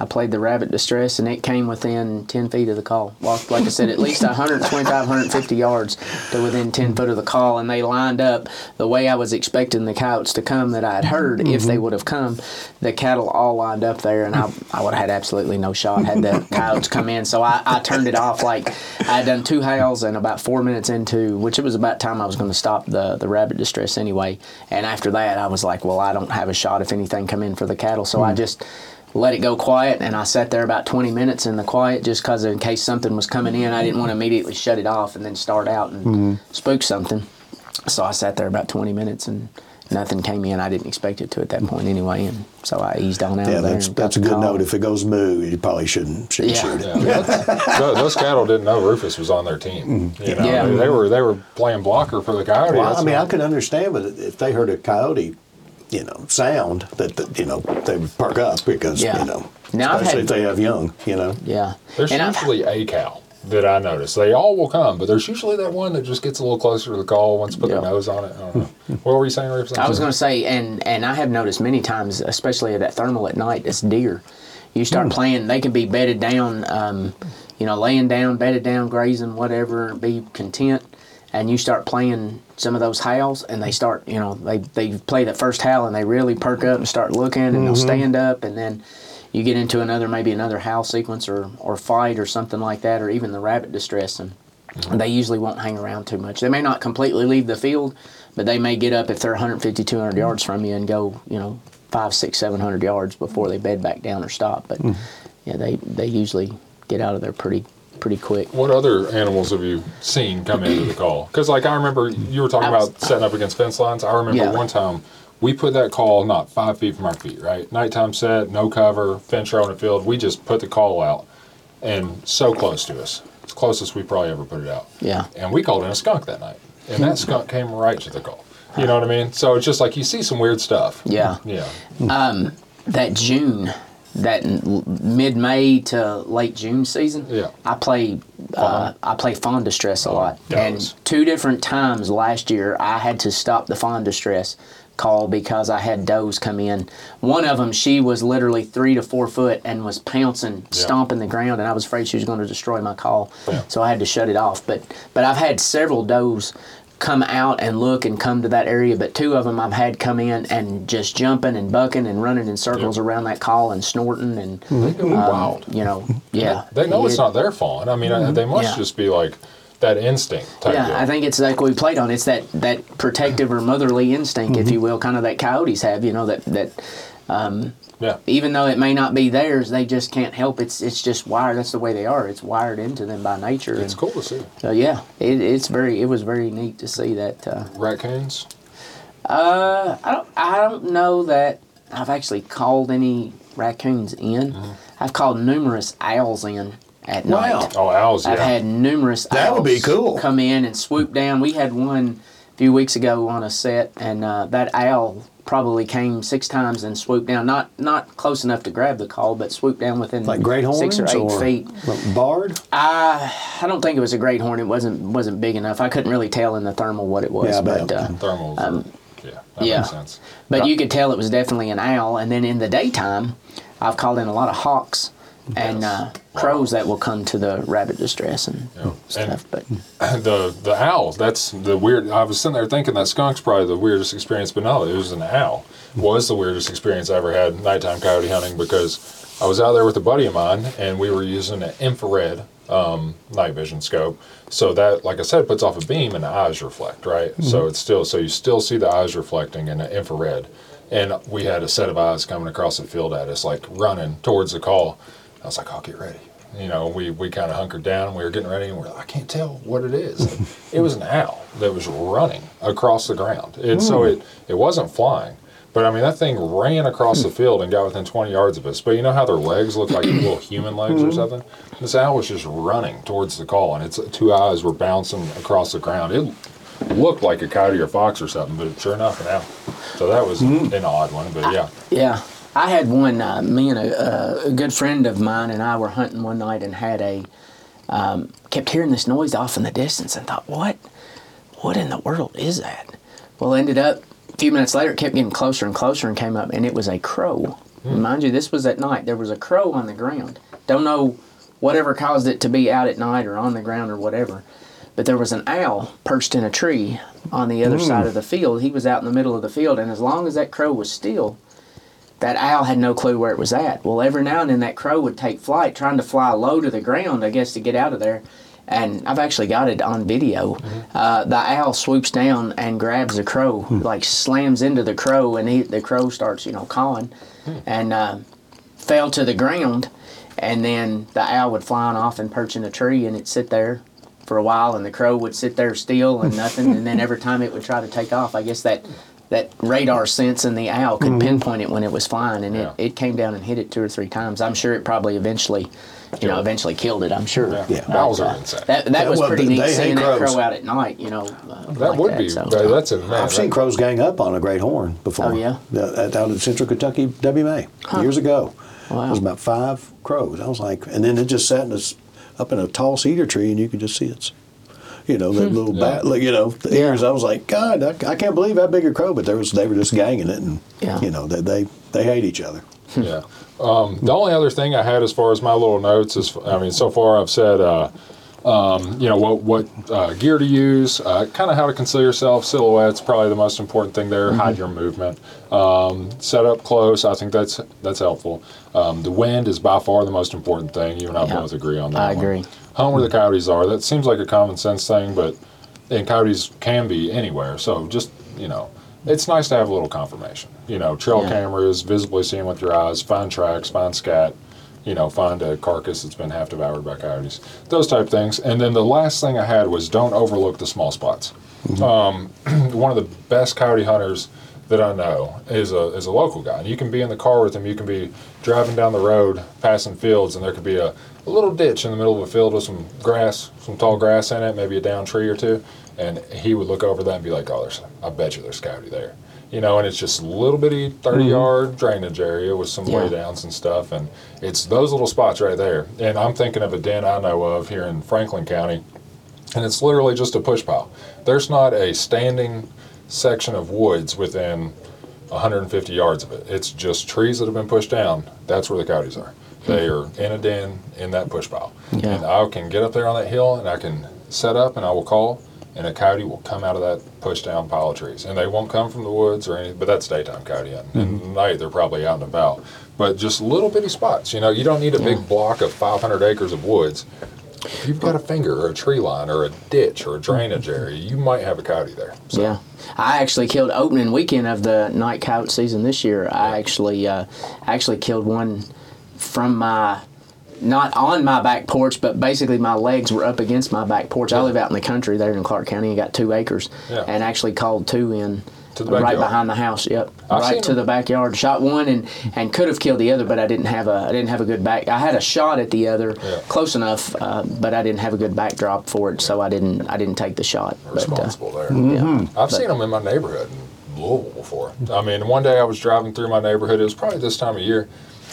I played the rabbit distress, and it came within 10 feet of the call. Walked, like I said, at least 125, 150 yards to within 10 foot of the call, and they lined up the way I was expecting the coyotes to come that I had heard. If they would have come, the cattle all lined up there, and I would have had absolutely no shot had the coyotes come in. So I turned it off. Like I had done two howls, and about 4 minutes into, which it was about time I was going to stop the rabbit distress anyway. And after that, I was like, well, I don't have a shot if anything come in for the cattle. So I just let it go quiet, and I sat there about 20 minutes in the quiet just because in case something was coming in. I didn't want to immediately shut it off and then start out and spook something. So I sat there about 20 minutes, and nothing came in. I didn't expect it to at that point anyway, and so I eased on out of there. That's a good note. If it goes moo, you probably shouldn't shoot it. Yeah. Those cattle didn't know Rufus was on their team. You know? Yeah. They were playing blocker for the coyote. Well, I mean, I could understand, but if they heard a coyote, you know, sound that you know they would perk up because you know, now especially if they have young, you know. Yeah, there's usually a cow that I notice. They all will come, but there's usually that one that just gets a little closer to the call once put their nose on it. I don't know. What were you saying, Rufus? I was going to say, and I have noticed many times, especially at that thermal at night, it's deer. You start playing, they can be bedded down, you know, laying down, bedded down, grazing, whatever, be content. And you start playing some of those howls, and they start, you know, they play the first howl, and they really perk up and start looking, and they'll stand up, and then you get into maybe another howl sequence or fight or something like that, or even the rabbit distress, and they usually won't hang around too much. They may not completely leave the field, but they may get up if they're 150, 200 yards from you and go, you know, 500, 600, 700 yards before they bed back down or stop. But, yeah, they usually get out of there pretty quick. What other animals have you seen come into the call? Because, like, I remember you were talking about setting up against fence lines. I remember one time we put that call not 5 feet from our feet, right? Nighttime set, no cover, fence row in the field. We just put the call out, and so close to us. It's closest we probably ever put it out. Yeah. And we called in a skunk that night, and that skunk came right to the call. You know what I mean? So it's just like you see some weird stuff. Yeah. Yeah. that June, that mid-May to late June season, yeah. I play fawn distress a lot. Does. And two different times last year, I had to stop the fawn distress call because I had does come in. One of them, she was literally 3 to 4 foot and was pouncing, stomping the ground, and I was afraid she was going to destroy my call, so I had to shut it off. But I've had several does come out and look and come to that area, but two of them I've had come in and just jumping and bucking and running in circles around that call and snorting and wild. You know, they know it's not their fawn. I mean, they must just be like that instinct type deal. I think it's like we played on. It's that protective or motherly instinct, if you will, kind of that coyotes have. You know, that even though it may not be theirs, they just can't help. It's just wired. That's the way they are. It's wired into them by nature. It's cool to see. So it was very neat to see that. Raccoons? I don't know that I've actually called any raccoons in. Mm-hmm. I've called numerous owls in at night. Oh, owls! Yeah. I've had numerous owls would be cool. come in and swoop down. We had one a few weeks ago on a set, and that owl probably came 6 times and swooped down, not close enough to grab the call, but swooped down within like great horns, 6 or 8 feet. Barred? I don't think it was a great horn. It wasn't big enough. I couldn't really tell in the thermal what it was. Yeah, but thermals. That makes sense. But you could tell it was definitely an owl. And then in the daytime, I've called in a lot of hawks and crows that will come to the rabbit distress and stuff. But the owls, that's the weird. I was sitting there thinking that skunk's probably the weirdest experience, but no, it was an owl. Was the weirdest experience I ever had nighttime coyote hunting, because I was out there with a buddy of mine and we were using an infrared night vision scope. So that, like I said, puts off a beam and the eyes reflect, right? Mm-hmm. So it's still, so you still see the eyes reflecting in the infrared. And we had a set of eyes coming across the field at us, like running towards the call. I was like, I'll get ready. You know, we kind of hunkered down and we were getting ready and we're like, I can't tell what it is. Like, it was an owl that was running across the ground. And so it wasn't flying. But I mean, that thing ran across the field and got within 20 yards of us. But you know how their legs look like little human legs or something? This owl was just running towards the call and its two eyes were bouncing across the ground. It looked like a coyote or fox or something, but sure enough, an owl. So that was an odd one, but yeah. Yeah. I had one, me and a good friend of mine and I were hunting one night and had kept hearing this noise off in the distance and thought, what in the world is that? Well, ended up, a few minutes later, it kept getting closer and closer and came up and it was a crow. Mind you, this was at night. There was a crow on the ground. Don't know whatever caused it to be out at night or on the ground or whatever, but there was an owl perched in a tree on the other side of the field. He was out in the middle of the field, and as long as that crow was still, that owl had no clue where it was at. Well, every now and then that crow would take flight, trying to fly low to the ground, I guess, to get out of there. And I've actually got it on video. The owl swoops down and grabs the crow, like slams into the crow, and the crow starts, cawing, and fell to the ground. And then the owl would fly on off and perch in a tree, and it'd sit there for a while, and the crow would sit there still and nothing. And then every time it would try to take off, I guess that radar sense in the owl could pinpoint it when it was flying, and it came down and hit it 2 or 3 times. I'm sure it probably eventually killed it, I'm sure. Yeah. Owls are insane. That was pretty neat seeing that crow out at night, That would be, that's amazing. I've seen crows gang up on a great horn before. Oh, yeah? Out in Central Kentucky WMA years ago. Wow. It was about 5 crows. I was like, and then it just sat up in a tall cedar tree, and you could just see its that little bat, the ears. I was like, God, I can't believe how big a crow, but they were just ganging it, and they hate each other. Yeah. The only other thing I had as far as my little notes is, I mean, so far I've said, what gear to use, kind of how to conceal yourself, silhouette's probably the most important thing there, hide your movement, set up close, I think that's helpful. The wind is by far the most important thing, you and I both agree on that. I agree. Hunt where the coyotes are, that seems like a common sense thing, but coyotes can be anywhere, so just, it's nice to have a little confirmation. Trail cameras, visibly seeing with your eyes, find tracks, find scat, find a carcass that's been half devoured by coyotes, those type things. And then the last thing I had was don't overlook the small spots. One of the best coyote hunters that I know is a local guy. And you can be in the car with him, you can be driving down the road, passing fields, and there could be a little ditch in the middle of a field with some tall grass in it, maybe a down tree or two. And he would look over that and be like, I bet you there's coyote there. you know, and it's just a little bitty 30-yard mm-hmm. drainage area with some yeah. laydowns and stuff, and it's those little spots right there. And I'm thinking of a den I know of here in Franklin County, and it's literally just a push pile. There's not a standing section of woods within 150 yards of it. It's just trees that have been pushed down. That's where the coyotes are. They are in a den in that push pile. Yeah. And I can get up there on that hill, and I can set up, and I will call, and a coyote will come out of that push down pile of trees. And they won't come from the woods or anything, but that's daytime coyote hunting. Mm-hmm. At night, they're probably out and about. But just little bitty spots. You know, you don't need a yeah. big block of 500 acres of woods. If you've got a finger or a tree line or a ditch or a drainage area, you might have a coyote there. So. Yeah. I actually killed opening weekend of the night coyote season this year. Yeah. I actually killed one from my, not on my back porch, but basically my legs were up against my back porch. Yeah. I live out in the country there in Clark County. I got 2 acres yeah. and actually called two in. To the backyard. Right behind the house, yep. Right to the backyard. Shot one and could have killed the other, but I didn't have a good back. I had a shot at the other, yeah. close enough, but I didn't have a good backdrop for it, yeah. so I didn't take the shot. Responsible there. Mm-hmm. Yeah, I've seen them in my neighborhood in Louisville before. I mean, one day I was driving through my neighborhood. It was probably this time of year,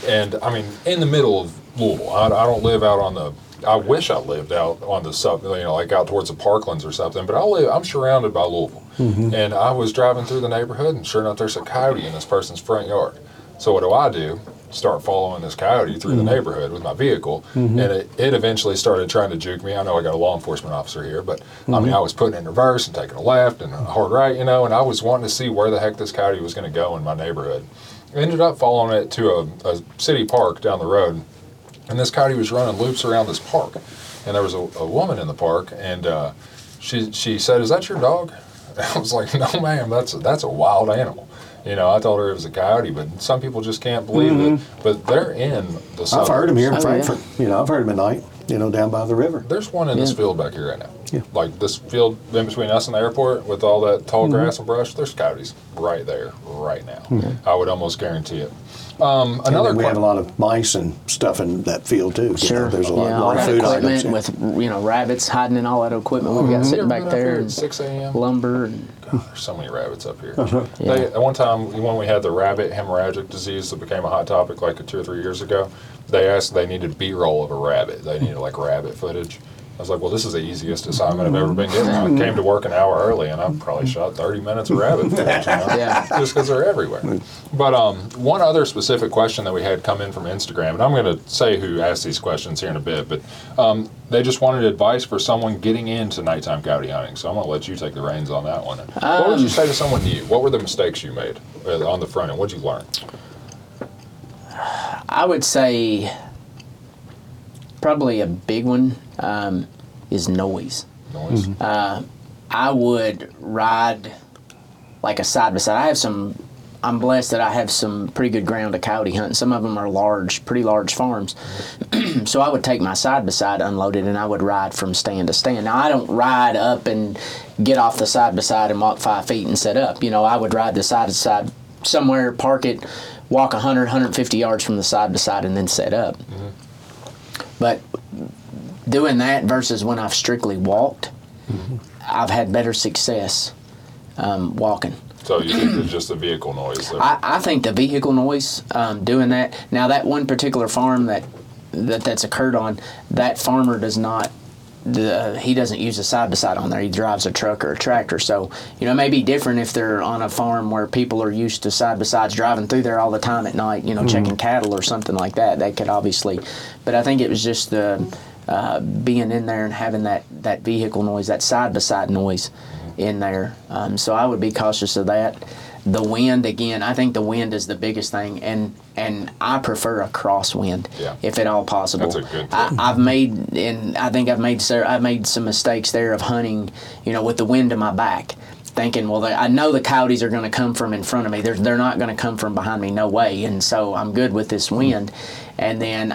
and I mean, in the middle of Louisville. I don't live out on the. I wish I lived out on the sub, you know, like out towards the Parklands or something. But I'm surrounded by Louisville, mm-hmm. and I was driving through the neighborhood, and sure enough, there's a coyote in this person's front yard. So what do? Start following this coyote through mm-hmm. the neighborhood with my vehicle, mm-hmm. and it eventually started trying to juke me. I know I got a law enforcement officer here, but mm-hmm. I mean, I was putting in reverse and taking a left and a hard right, you know, and I was wanting to see where the heck this coyote was going to go in my neighborhood. I ended up following it to a city park down the road. And this coyote was running loops around this park. And there was a woman in the park, and she said, "Is that your dog?" And I was like, "No, ma'am, that's a wild animal." You know, I told her it was a coyote, but some people just can't believe mm-hmm. it. But they're in the suburbs. I've heard them here in Frankfort. Oh, yeah. You know, I've heard them at night, you know, down by the river. There's one in yeah. this field back here right now. Yeah. Like this field in between us and the airport with all that tall mm-hmm. grass and brush, there's coyotes right there, right now. Mm-hmm. I would almost guarantee it. Another. We have a lot of mice and stuff in that field too. Sure, know, there's a lot, yeah, lot of food equipment items, yeah. with, you know, rabbits hiding in all that equipment. Mm-hmm. We've got sitting back there at 6 a.m. lumber. And God, there's so many rabbits up here. Uh-huh. Yeah. At one time when we had the rabbit hemorrhagic disease that became a hot topic like 2 or 3 years ago, they needed B-roll of a rabbit. They needed like rabbit footage. I was like, well, this is the easiest assignment I've ever been given. I came to work an hour early, and I probably shot 30 minutes of rabbit footage, you know? Yeah. Just because they're everywhere. But one other specific question that we had come in from Instagram, and I'm going to say who asked these questions here in a bit, but they just wanted advice for someone getting into nighttime coyote hunting, so I'm going to let you take the reins on that one. What would you say to someone new? What were the mistakes you made on the front end? What did you learn? I would say probably a big one is noise. Noise. Mm-hmm. I would ride like a side by side. I'm blessed that I have some pretty good ground to coyote hunt. Some of them are large, pretty large farms. So I would take my side by side unloaded, and I would ride from stand to stand. Now I don't ride up and get off the side by side and walk 5 feet and set up. You know, I would ride the side to side somewhere, park it, walk 100, 150 yards from the side by side, and then set up. Mm-hmm. But doing that versus when I've strictly walked, mm-hmm. I've had better success walking. So you think it's just the vehicle noise? I think the vehicle noise, doing that. Now that one particular farm that's occurred on, that farmer does not, he doesn't use a side-by-side on there. He drives a truck or a tractor. So, you know, it may be different if they're on a farm where people are used to side-by-sides driving through there all the time at night, you know, mm-hmm. checking cattle or something like that. They could obviously, but I think it was just the being in there and having that vehicle noise, that side-by-side noise in there. So I would be cautious of that. The wind, again, I think the wind is the biggest thing, and I prefer a crosswind, yeah. if at all possible. That's a good thing. I think I've made some mistakes there of hunting, you know, with the wind to my back, thinking, well, I know the coyotes are going to come from in front of me. They're not going to come from behind me, no way. And so I'm good with this wind. And then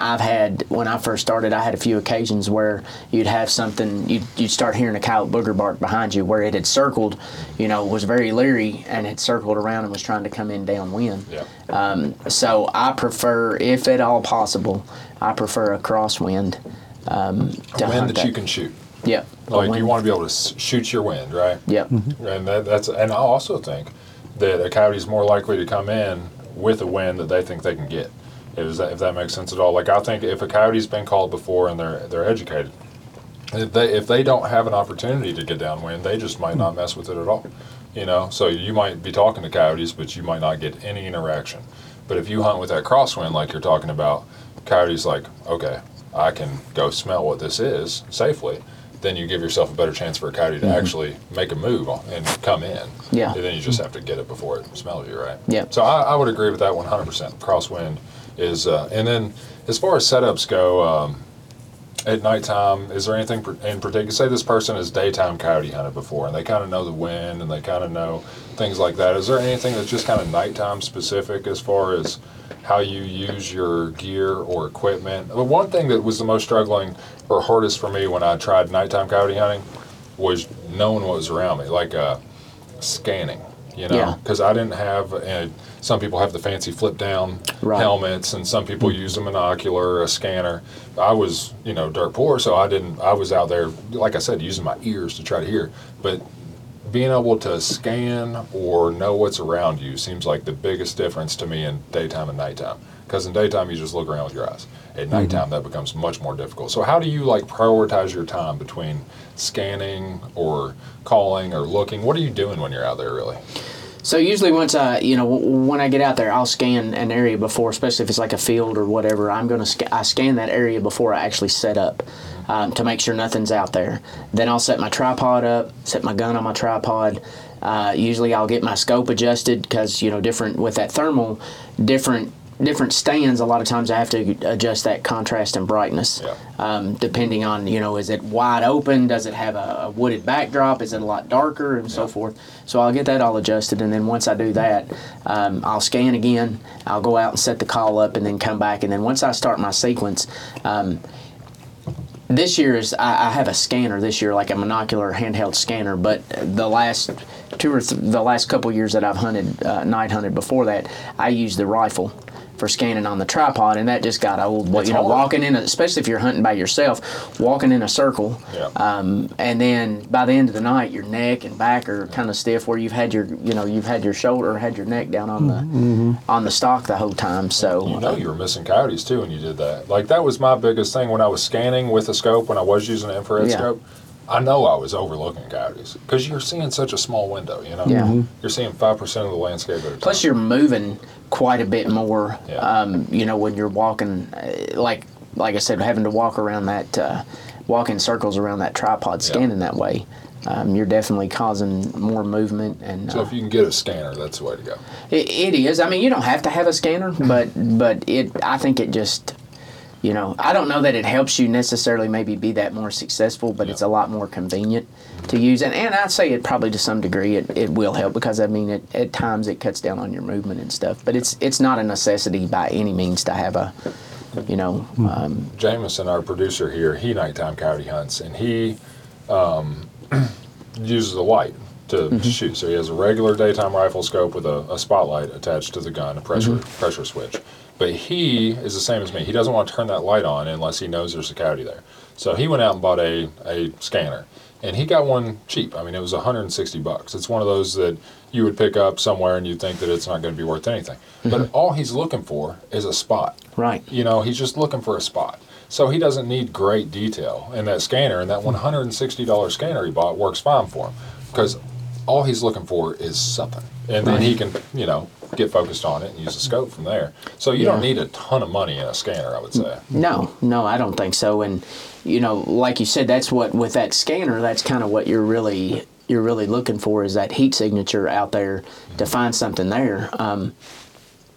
when I first started, I had a few occasions where you'd have something, you'd start hearing a coyote booger bark behind you where it had circled, you know, was very leery and had circled around and was trying to come in downwind. Yeah. So I prefer, if at all possible, I prefer a crosswind. A wind that you can shoot. Yeah. Like you want to be able to shoot your wind, right? Yeah. Mm-hmm. And I also think the coyote is more likely to come in with a wind that they think they can get. If that makes sense at all. Like, I think if a coyote's been called before and they're educated, if they don't have an opportunity to get downwind, they just might not mess with it at all. You know, so you might be talking to coyotes, but you might not get any interaction. But if you hunt with that crosswind like you're talking about, coyote's like, okay, I can go smell what this is safely. Then you give yourself a better chance for a coyote to actually make a move and come in. Yeah. And then you just have to get it before it smells you, right? Yeah. So I would agree with that 100%. Crosswind is, and then as far as setups go, at nighttime, is there anything in particular? Say this person has daytime coyote hunted before, and they kind of know the wind, and they kind of know things like that. Is there anything that's just kind of nighttime specific as far as how you use your gear or equipment? The one thing that was the most struggling or hardest for me when I tried nighttime coyote hunting was knowing what was around me, like scanning. You know, because I didn't have, some people have the fancy flip down helmets, and some people use a monocular, a scanner. I was, you know, dirt poor, so I was out there, like I said, using my ears to try to hear. But being able to scan or know what's around you seems like the biggest difference to me in daytime and nighttime. Because in daytime, you just look around with your eyes. At nighttime, that becomes much more difficult. So how do you, like, prioritize your time between scanning or calling or looking? What are you doing when you're out there, really? So usually once when I get out there, I'll scan an area before, especially if it's like a field or whatever. I scan that area before I actually set up to make sure nothing's out there. Then I'll set my tripod up, set my gun on my tripod. Usually I'll get my scope adjusted because, you know, different with that thermal, different stands, a lot of times I have to adjust that contrast and brightness depending on, you know, is it wide open? Does it have a wooded backdrop? Is it a lot darker and so forth? So I'll get that all adjusted, and then once I do that, I'll scan again. I'll go out and set the call up and then come back, and then once I start my sequence, this year I have a scanner this year, like a monocular handheld scanner, but the last couple years that I've hunted, night hunted before that, I used the rifle for scanning on the tripod, and that just got old. Well, you know, walking in, especially if you're hunting by yourself, walking in a circle, and then by the end of the night, your neck and back are kind of stiff, where you've had your shoulder, or had your neck down on the stock the whole time. So you know you were missing coyotes too when you did that. Like, that was my biggest thing when I was scanning with a scope, when I was using an infrared scope. I know I was overlooking coyotes because you're seeing such a small window, you know? Yeah. You're seeing 5% of the landscape at a time. Plus, you're moving quite a bit more, you know, when you're walking, like I said, having to walk around that, walk in circles around that tripod, scanning that way. You're definitely causing more movement. And so if you can get a scanner, that's the way to go. It is. I mean, you don't have to have a scanner, but I think it just... You know, I don't know that it helps you necessarily maybe be that more successful, but it's a lot more convenient to use. And I'd say it probably to some degree it will help because, I mean, at times it cuts down on your movement and stuff. But it's not a necessity by any means to have a, you know. Jameson, our producer here, he nighttime coyote hunts, and he uses a light to shoot. So he has a regular daytime rifle scope with a spotlight attached to the gun, a pressure switch. But he is the same as me. He doesn't want to turn that light on unless he knows there's a coyote there. So he went out and bought a scanner. And he got one cheap. I mean, it was $160. It's one of those that you would pick up somewhere and you'd think that it's not going to be worth anything. But all he's looking for is a spot. Right. You know, he's just looking for a spot. So he doesn't need great detail in that scanner. And that $160 scanner he bought works fine for him because all he's looking for is something. And then he can, you know, get focused on it and use the scope from there. So you don't need a ton of money in a scanner, I would say. No, I don't think so. And, you know, like you said, that's what, with that scanner, that's kind of what you're really looking for is that heat signature out there to find something there.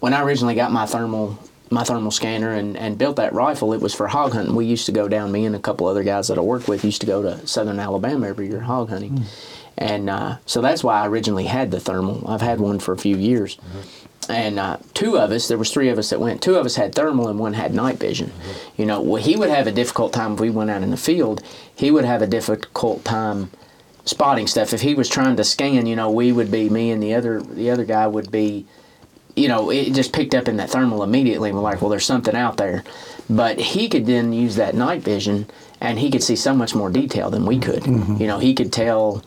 When I originally got my thermal scanner and built that rifle, it was for hog hunting. We used to go down, me and a couple other guys that I worked with used to go to southern Alabama every year hog hunting. And so that's why I originally had the thermal. I've had one for a few years. And two of us, there was three of us that went. Two of us had thermal and one had night vision. You know, well, he would have a difficult time if we went out in the field. He would have a difficult time spotting stuff. If he was trying to scan, you know, we would be, me and the other guy would be, you know, it just picked up in that thermal immediately. We're like, well, there's something out there. But he could then use that night vision, and he could see so much more detail than we could. You know, he could tell...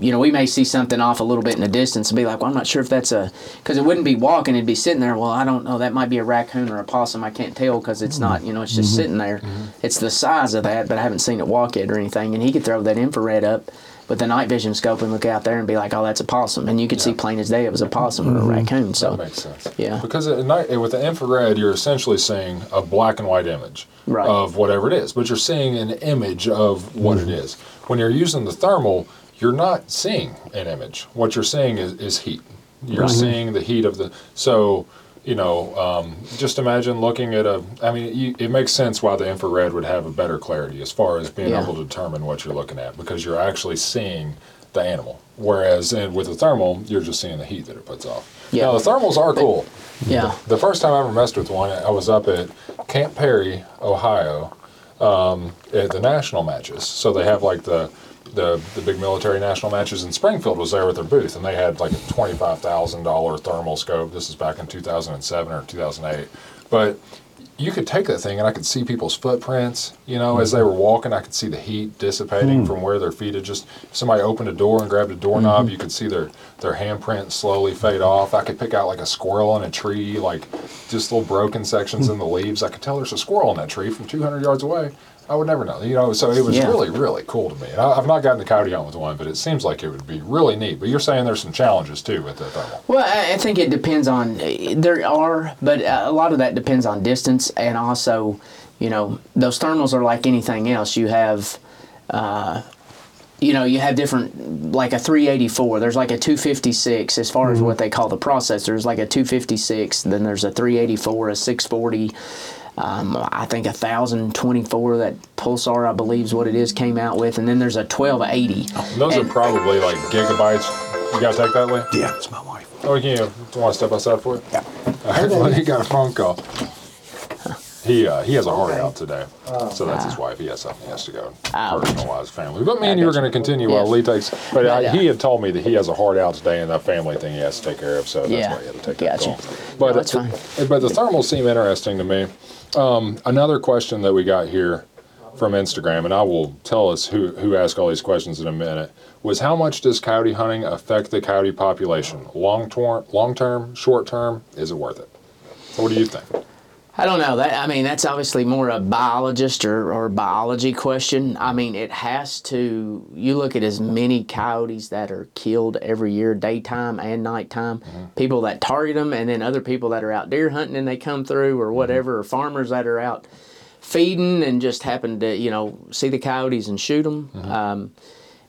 you know, we may see something off a little bit in the distance and be like, well, I'm not sure if that's a, because it wouldn't be walking, it'd be sitting there. Well, I don't know, that might be a raccoon or a possum, I can't tell because it's not, you know, it's just sitting there. It's the size of that, but I haven't seen it walk yet or anything. And he could throw that infrared up with the night vision scope and look out there and be like, oh, that's a possum. And you could see plain as day it was a possum or a raccoon. So that makes sense. Yeah. Because at night, with the infrared, you're essentially seeing a black and white image of whatever it is, but you're seeing an image of what it is. When you're using the thermal, you're not seeing an image. What you're seeing is heat. You're seeing the heat of the... So, you know, just imagine looking at a... I mean, it makes sense why the infrared would have a better clarity as far as being able to determine what you're looking at, because you're actually seeing the animal. Whereas with the thermal, you're just seeing the heat that it puts off. Yeah. Now, the thermals are cool. Yeah. The first time I ever messed with one, I was up at Camp Perry, Ohio, at the national matches. So they have, like, the big military national matches, in Springfield was there with their booth, and they had like a $25,000 thermal scope. This is back in 2007 or 2008. But you could take that thing, and I could see people's footprints. You know, as they were walking, I could see the heat dissipating from where their feet had just... If somebody opened a door and grabbed a doorknob, you could see their handprints slowly fade off. I could pick out like a squirrel in a tree, like just little broken sections in the leaves. I could tell there's a squirrel in that tree from 200 yards away. I would never know, you know, so it was really, really cool to me. And I've not gotten the coyote hunt with one, but it seems like it would be really neat. But you're saying there's some challenges, too, with the thermal. Well, I think it depends on, there are, but a lot of that depends on distance. And also, you know, those thermals are like anything else. You have, you have different, like a 384. There's like a 256 as far as what they call the processor. There's like a 256. Then there's a 384, a 640. I think 1,024 that Pulsar, I believe is what it is, came out with, and then there's a 1280. Those are probably like gigabytes. You gotta take that way? Yeah, it's my wife. Oh, yeah. Do you want to step outside for it? Yeah. All right, well, he got a phone call. He has a heart out today, so that's his wife. He has something he has to go personalize family. But me and you are going to continue while Lee takes. But he had told me that he has a heart out today and a family thing he has to take care of, so that's why he had to take that call. But no, that's fine. But the thermals seem interesting to me. Another question that we got here from Instagram, and I will tell us who asked all these questions in a minute, was how much does coyote hunting affect the coyote population? Long term, short term, is it worth it? What do you think? I don't know. That's obviously more a biologist or biology question. I mean, it has to, you look at as many coyotes that are killed every year, daytime and nighttime, people that target them, and then other people that are out deer hunting and they come through or whatever, or farmers that are out feeding and just happen to, you know, see the coyotes and shoot them.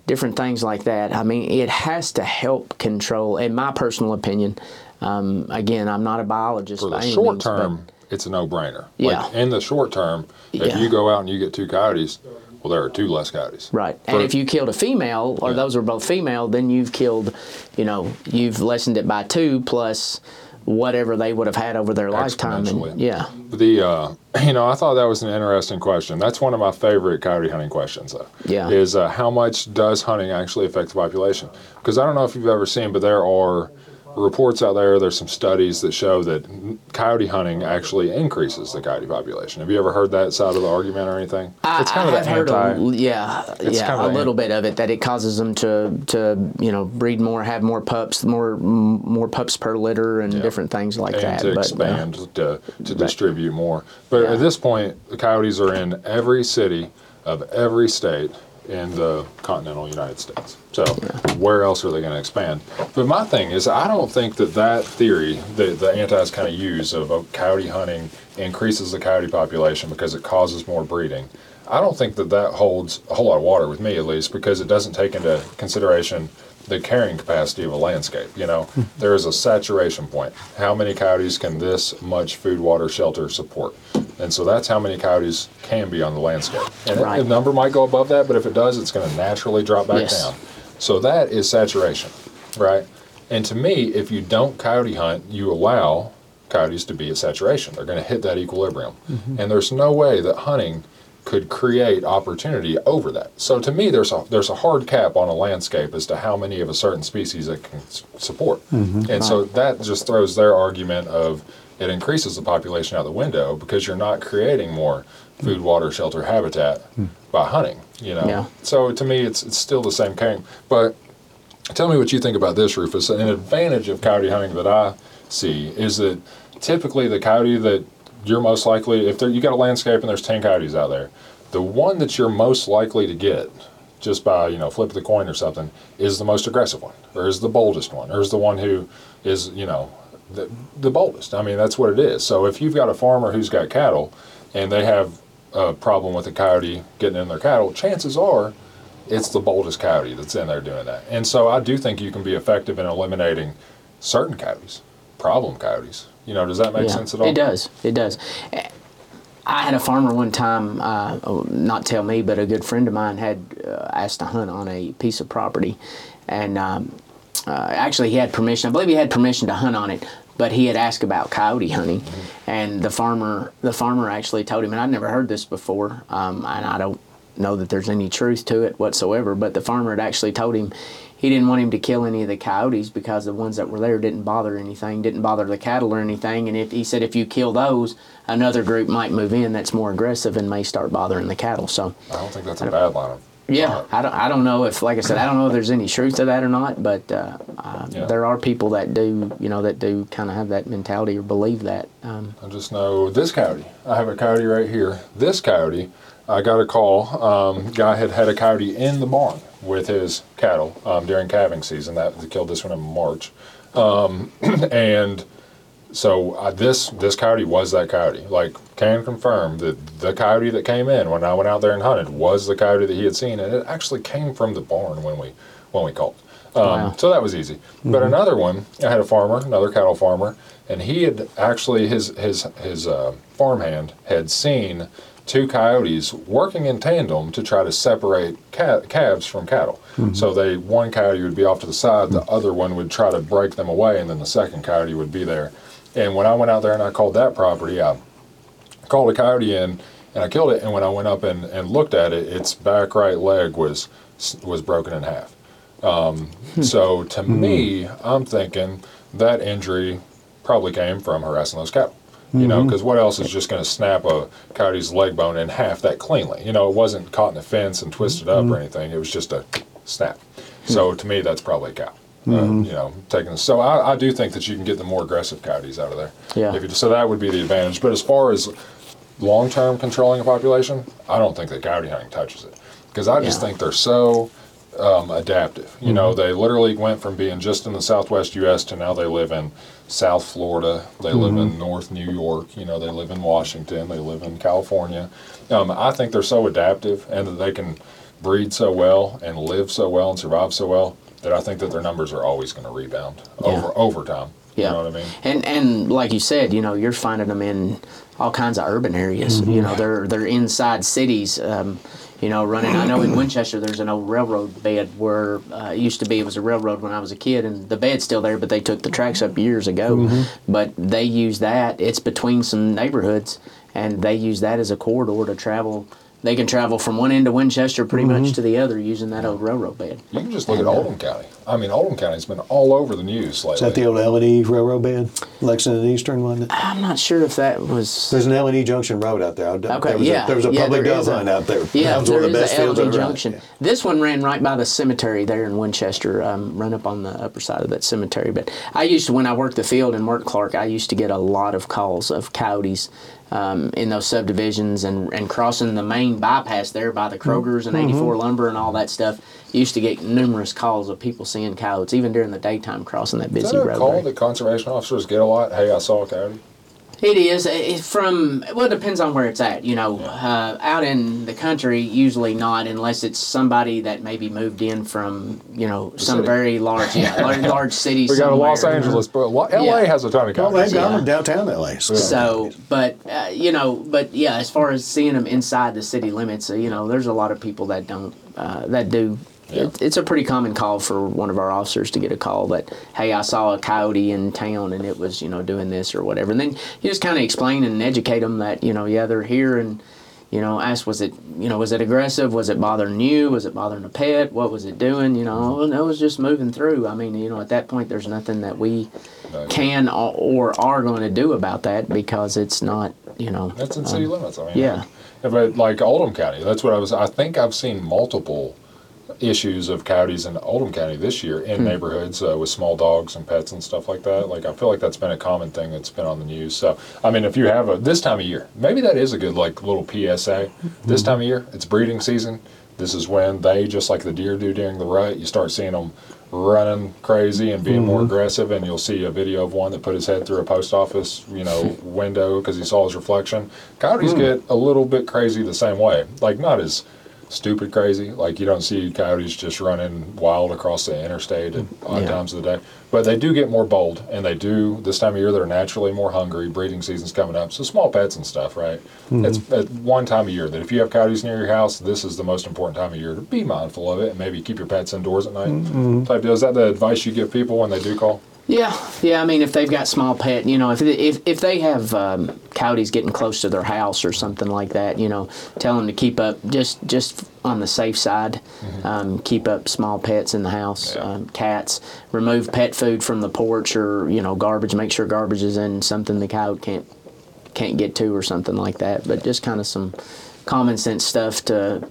Different things like that. I mean, it has to help control, in my personal opinion. Again, I'm not a biologist. For the short term, it's a no-brainer. Yeah. Like in the short term, if you go out and you get 2 coyotes, well, there are 2 less coyotes. Right. And if you killed a female, or those are both female, then you've killed, you know, you've lessened it by 2 plus whatever they would have had over their lifetime. And, I thought that was an interesting question. That's one of my favorite coyote hunting questions, though. Yeah. Is how much does hunting actually affect the population? Because I don't know if you've ever seen, but there are reports out there, there's some studies that show that coyote hunting actually increases the coyote population. Have you ever heard that side of the argument or anything? I've heard a little bit of it, that it causes them to breed more, have more pups, more pups per litter and different things like that. And to expand, to distribute more. But at this point, the coyotes are in every city of every state in the continental United States. So where else are they going to expand? But my thing is, I don't think that theory that the antis kind of use of coyote hunting increases the coyote population because it causes more breeding, I don't think that holds a whole lot of water with me, at least, because it doesn't take into consideration the carrying capacity of a landscape. You know, there is a saturation point. How many coyotes can this much food, water, shelter support? And so that's how many coyotes can be on the landscape. And the number might go above that, but if it does, it's going to naturally drop back down. So that is saturation, right? And to me, if you don't coyote hunt, you allow coyotes to be at saturation. They're going to hit that equilibrium. And there's no way that hunting could create opportunity over that. So to me, there's a hard cap on a landscape as to how many of a certain species it can support. And so that just throws their argument of it increases the population out the window because you're not creating more food, water, shelter, habitat by hunting. You know, so to me, it's still the same game. But Tell me what you think about this, Rufus. An advantage of coyote hunting that I see is that typically the coyote that you're most likely, if you got a landscape and there's 10 coyotes out there, the one that you're most likely to get just by, you know, flip of the coin or something, is the most aggressive one, or is the boldest one, or is the one who is, you know, the boldest. I mean, that's what it is. So if you've got a farmer who's got cattle and they have a problem with a coyote getting in their cattle, chances are it's the boldest coyote that's in there doing that. And so I do think you can be effective in eliminating certain coyotes, problem coyotes. You know, does that make sense at all? It does. It does. I had a farmer one time, not tell me, but a good friend of mine had asked to hunt on a piece of property. And actually he had permission. I believe he had permission to hunt on it, but he had asked about coyote hunting. Mm-hmm. And the farmer actually told him, and I'd never heard this before, and I don't know that there's any truth to it whatsoever, but the farmer had actually told him he didn't want him to kill any of the coyotes because the ones that were there didn't bother anything, didn't bother the cattle or anything. And if he said if you kill those, another group might move in that's more aggressive and may start bothering the cattle. So I don't think that's a bad line. Yeah, I don't know if, like I said, I don't know if there's any truth to that or not, but there are people that do, you know, that do kind of have that mentality or believe that. I just know this coyote. I have a coyote right here. This coyote, I got a call. Guy had a coyote in the barn with his cattle during calving season. They killed this one in March. And so this coyote was that coyote. Like, can confirm that the coyote that came in when I went out there and hunted was the coyote that he had seen, and it actually came from the barn when we called. Wow. So that was easy. Mm-hmm. But another one, I had a farmer, another cattle farmer, and he had actually, his farmhand had seen two coyotes working in tandem to try to separate calves from cattle. Mm-hmm. So one coyote would be off to the side, the other one would try to break them away, and then the second coyote would be there. And when I went out there and I called that property, I called a coyote in and I killed it. And when I went up and looked at it, its back right leg was broken in half. So to me, I'm thinking that injury probably came from harassing those cattle. You know, because what else is just going to snap a coyote's leg bone in half that cleanly? You know, it wasn't caught in a fence and twisted up or anything. It was just a snap. So to me, that's probably a cow. You know, taking. So I do think that you can get the more aggressive coyotes out of there. Yeah. So that would be the advantage. But as far as long-term controlling a population, I don't think that coyote hunting touches it, because I just think they're so adaptive. You know, they literally went from being just in the southwest U.S. to now they live in South Florida, they live in North New York, you know, they live in Washington, they live in California. I think they're so adaptive, and that they can breed so well and live so well and survive so well, that I think that their numbers are always going to rebound over time. Yeah. You know what I mean? And like you said, you know, you're finding them in all kinds of urban areas. Mm-hmm. You know, they're inside cities, you know, running. I know in Winchester there's an old railroad bed where it used to be. It was a railroad when I was a kid, and the bed's still there, but they took the tracks up years ago. Mm-hmm. But they use that. It's between some neighborhoods, and they use that as a corridor to travel. They can travel from one end of Winchester pretty much to the other using that old railroad bed. You can just look at Oldham County. I mean, Oldham County's been all over the news lately. Is that the old L&E railroad bed? Lexington and Eastern, wasn't it? I'm not sure if that was... There's an L&E Junction Road out there. Okay, there was a public dove line out there. Yeah, there is an L&E Junction. Yeah. This one ran right by the cemetery there in Winchester, run up on the upper side of that cemetery. But I used to, when I worked the field and worked Clark, I used to get a lot of calls of coyotes in those subdivisions and crossing the main bypass there by the Kroger's and 84 Lumber and all that stuff. Used to get numerous calls of people seeing coyotes, even during the daytime crossing that busy road. Is that a call that conservation officers get a lot? Hey, I saw a coyote. It is. It depends on where it's at. You know, out in the country, usually not, unless it's somebody that maybe moved in from, you know, very large, large city. We got a Los Angeles, but L.A. has a ton of coyotes. Well, they've got them in downtown L.A. So, but as far as seeing them inside the city limits, you know, there's a lot of people that don't, that do. Yeah. It's a pretty common call for one of our officers to get a call that, hey, I saw a coyote in town and it was, you know, doing this or whatever. And then you just kind of explain and educate them that, you know, yeah, they're here, and, you know, ask, was it aggressive? Was it bothering you? Was it bothering a pet? What was it doing? You know, and it was just moving through. I mean, you know, at that point, there's nothing that we can or are going to do about that, because it's not, you know. That's in city limits. I mean, but like Oldham County, that's what I think I've seen multiple issues of coyotes in Oldham County this year in neighborhoods with small dogs and pets and stuff like that. Like, I feel like that's been a common thing that's been on the news. So, I mean, if you have a, this time of year, maybe that is a good, like, little PSA. This time of year, it's breeding season. This is when they, just like the deer do during the rut, you start seeing them running crazy and being more aggressive, and you'll see a video of one that put his head through a post office, you know, window because he saw his reflection. Coyotes get a little bit crazy the same way. Like, not as stupid crazy. Like, you don't see coyotes just running wild across the interstate at odd times of the day. But they do get more bold, and they do, this time of year, they're naturally more hungry. Breeding season's coming up, so small pets and stuff, right? It's at one time of year that if you have coyotes near your house, this is the most important time of year to be mindful of it, and maybe keep your pets indoors at night. Type deal. Is that the advice you give people when they do call? Yeah. I mean, if they've got small pet, you know, if they have coyotes getting close to their house or something like that, you know, tell them to keep up, just on the safe side, keep up small pets in the house, cats, remove pet food from the porch or, you know, garbage, make sure garbage is in something the coyote can't get to or something like that. But just kind of some common sense stuff to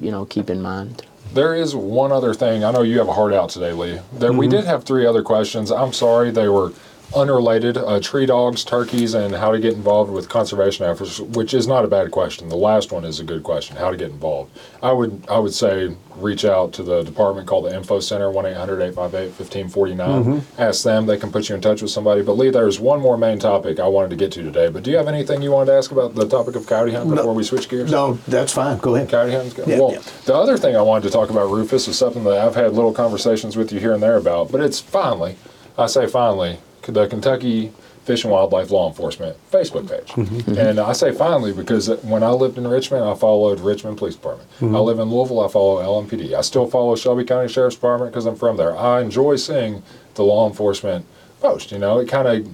you know, keep in mind. There is one other thing. I know you have a heart out today, Lee. We did have three other questions. I'm sorry, they were unrelated. Tree dogs, turkeys, and how to get involved with conservation efforts, which is not a bad question. The last one is a good question, how to get involved. I would say reach out to the department, call the info center, 1-800-858-1549. Ask them. They can put you in touch with somebody. But Lee, there's one more main topic I wanted to get to today. But do you have anything you wanted to ask about the topic of coyote hunting before we switch gears? No, that's fine. Go ahead. Coyote hunting. Yeah, well, the other thing I wanted to talk about, Rufus, is something that I've had little conversations with you here and there about. But it's finally, I say finally, the Kentucky Fish and Wildlife Law Enforcement Facebook page. And I say finally because when I lived in Richmond, I followed Richmond Police Department. I live in Louisville, I follow LMPD. I still follow Shelby County Sheriff's Department because I'm from there. I enjoy seeing the law enforcement post, you know. It kind of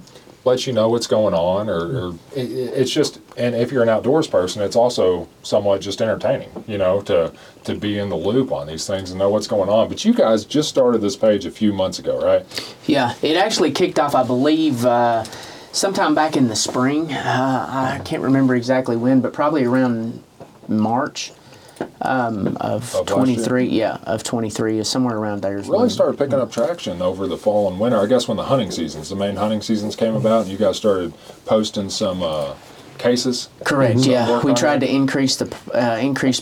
lets you know what's going on, or it's just, and if you're an outdoors person, it's also somewhat just entertaining, you know, to be in the loop on these things and know what's going on. But you guys just started this page a few months ago, right? Yeah, it actually kicked off, I believe, sometime back in the spring. I can't remember exactly when, but probably around March of 23. Yeah, of 23 is somewhere around there. Really started picking up traction over the fall and winter, I guess, when the hunting seasons, the main hunting seasons came about, and you guys started posting some cases. Correct. Yeah, we tried to increase the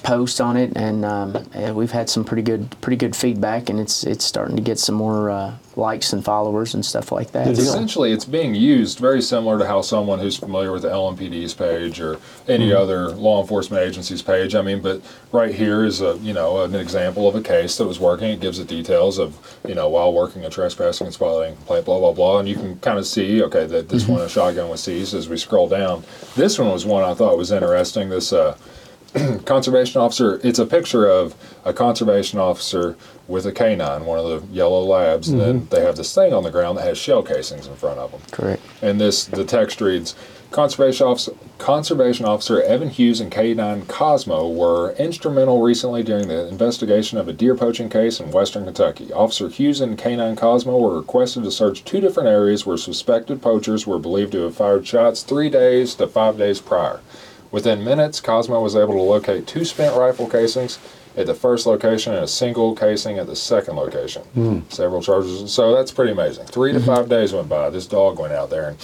posts on it, and we've had some pretty good feedback, and it's starting to get some more likes and followers and stuff like that. Essentially, it's being used very similar to how someone who's familiar with the LMPD's page or any other law enforcement agency's page. I mean, but right here is an example of a case that was working. It gives the details of, you know, while working a trespassing and spotting complaint, blah blah blah, and you can kind of see, okay, that this one a shotgun was seized. As we scroll down, this one was one I thought was interesting. This conservation officer, it's a picture of a conservation officer with a canine, one of the yellow labs, and then they have this thing on the ground that has shell casings in front of them. Correct. And the text reads, Conservation Officer Evan Hughes and K-9 Cosmo were instrumental recently during the investigation of a deer poaching case in western Kentucky. Officer Hughes and K-9 Cosmo were requested to search two different areas where suspected poachers were believed to have fired shots 3 days to 5 days prior. Within minutes, Cosmo was able to locate two spent rifle casings at the first location and a single casing at the second location. Several charges. So that's pretty amazing. 3 to 5 days went by. This dog went out there and,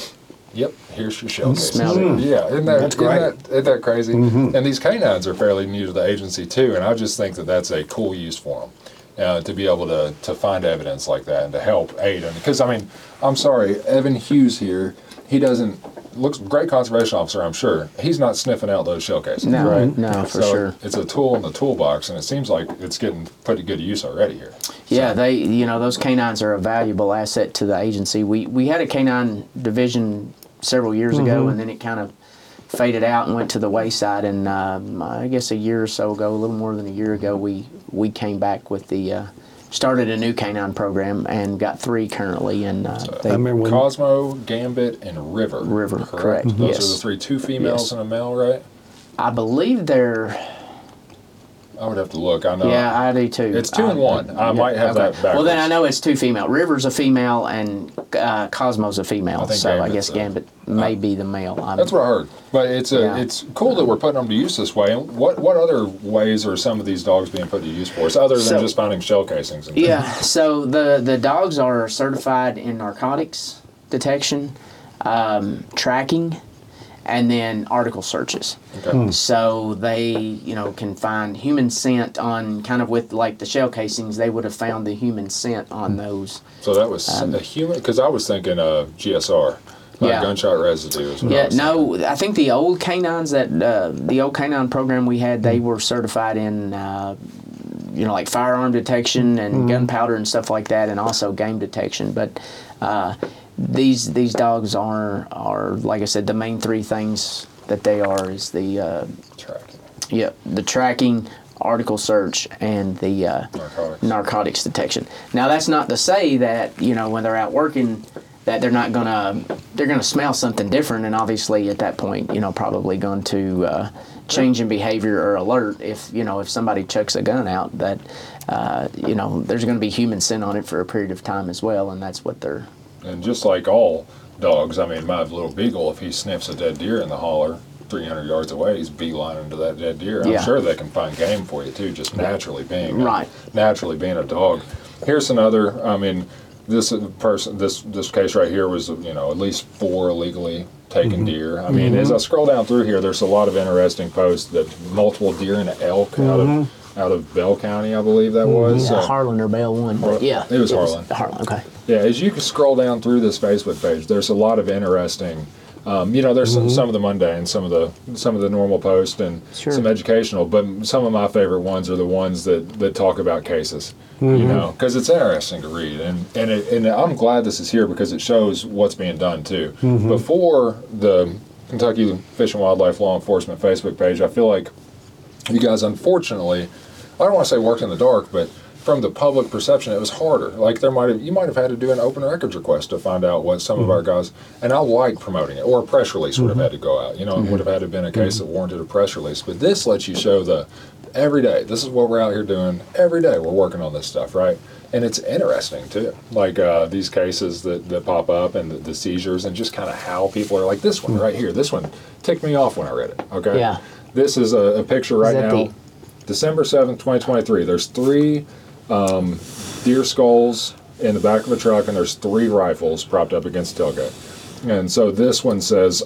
yep, here's your shell casing. Yeah, isn't that crazy? And these canines are fairly new to the agency too, and I just think that that's a cool use for them. To be able to find evidence like that and to help aid. Because, I mean, I'm sorry, Evan Hughes here, he doesn't, looks great conservation officer, I'm sure. He's not sniffing out those shell casings, right? No, for sure. It's a tool in the toolbox, and it seems like it's getting put to good use already here. Yeah, so. Those canines are a valuable asset to the agency. We had a canine division several years ago, and then it kind of faded out and went to the wayside, and I guess a year or so ago, a little more than a year ago, we came back with the started a new canine program and got three currently, and Cosmo, Gambit, and River, correct? Those are the three, two females and a male, right? I believe they're I would have to look. I know. Yeah, I do too. It's 2 and 1. I might have that backwards. Well, then I know it's two female. River's a female and Cosmo's a female. I guess Gambit may be the male. That's what I heard. But it's cool that we're putting them to use this way. And what other ways are some of these dogs being put to use for us other than just finding shell casings? And things? So the dogs are certified in narcotics detection, tracking, and then article searches. Okay. So they, can find human scent on kind of with like the shell casings, they would have found the human scent on those. So that was a human, because I was thinking GSR, gunshot residue. I think the old canines the old canine program we had, they were certified in, like firearm detection and gunpowder and stuff like that, and also game detection. But these dogs are like I said, the main three things that they are is the tracking. Yeah, the tracking, article search, and the narcotics detection. Now that's not to say that when they're out working that they're gonna smell something different, and obviously at that point probably going to change in behavior or alert if somebody chucks a gun out that there's going to be human scent on it for a period of time as well, and that's what they're. And just like all dogs, my little beagle, if he sniffs a dead deer in the holler 300 yards away, he's beelining to that dead deer. I'm sure they can find game for you too, just naturally being a dog. Here's another. This case right here was at least 4 illegally taken deer. As I scroll down through here, there's a lot of interesting posts that multiple deer and elk out of Bell County, I believe that was. Yeah, so, Harlan or Bell one, but it was Harlan. Harlan, okay. Yeah, as you can scroll down through this Facebook page, there's a lot of interesting, there's some of the mundane, some of the normal posts, and some educational, but some of my favorite ones are the ones that talk about cases, because it's interesting to read, and I'm glad this is here because it shows what's being done too. Before the Kentucky Fish and Wildlife Law Enforcement Facebook page, I feel like you guys, unfortunately, I don't want to say worked in the dark, but from the public perception, it was harder. Like you might have had to do an open records request to find out what some of our guys. And I like promoting it, or a press release would have had to go out. It would have had to been a case that warranted a press release. But this lets you show the every day. This is what we're out here doing every day. We're working on this stuff, right? And it's interesting too, like these cases that pop up and the seizures and just kind of how people are like this one right here. This one ticked me off when I read it. Okay. Yeah. This is a picture right now, December 7th, 2023. There's 3 deer skulls in the back of a truck, and there's 3 rifles propped up against the tailgate. And so this one says,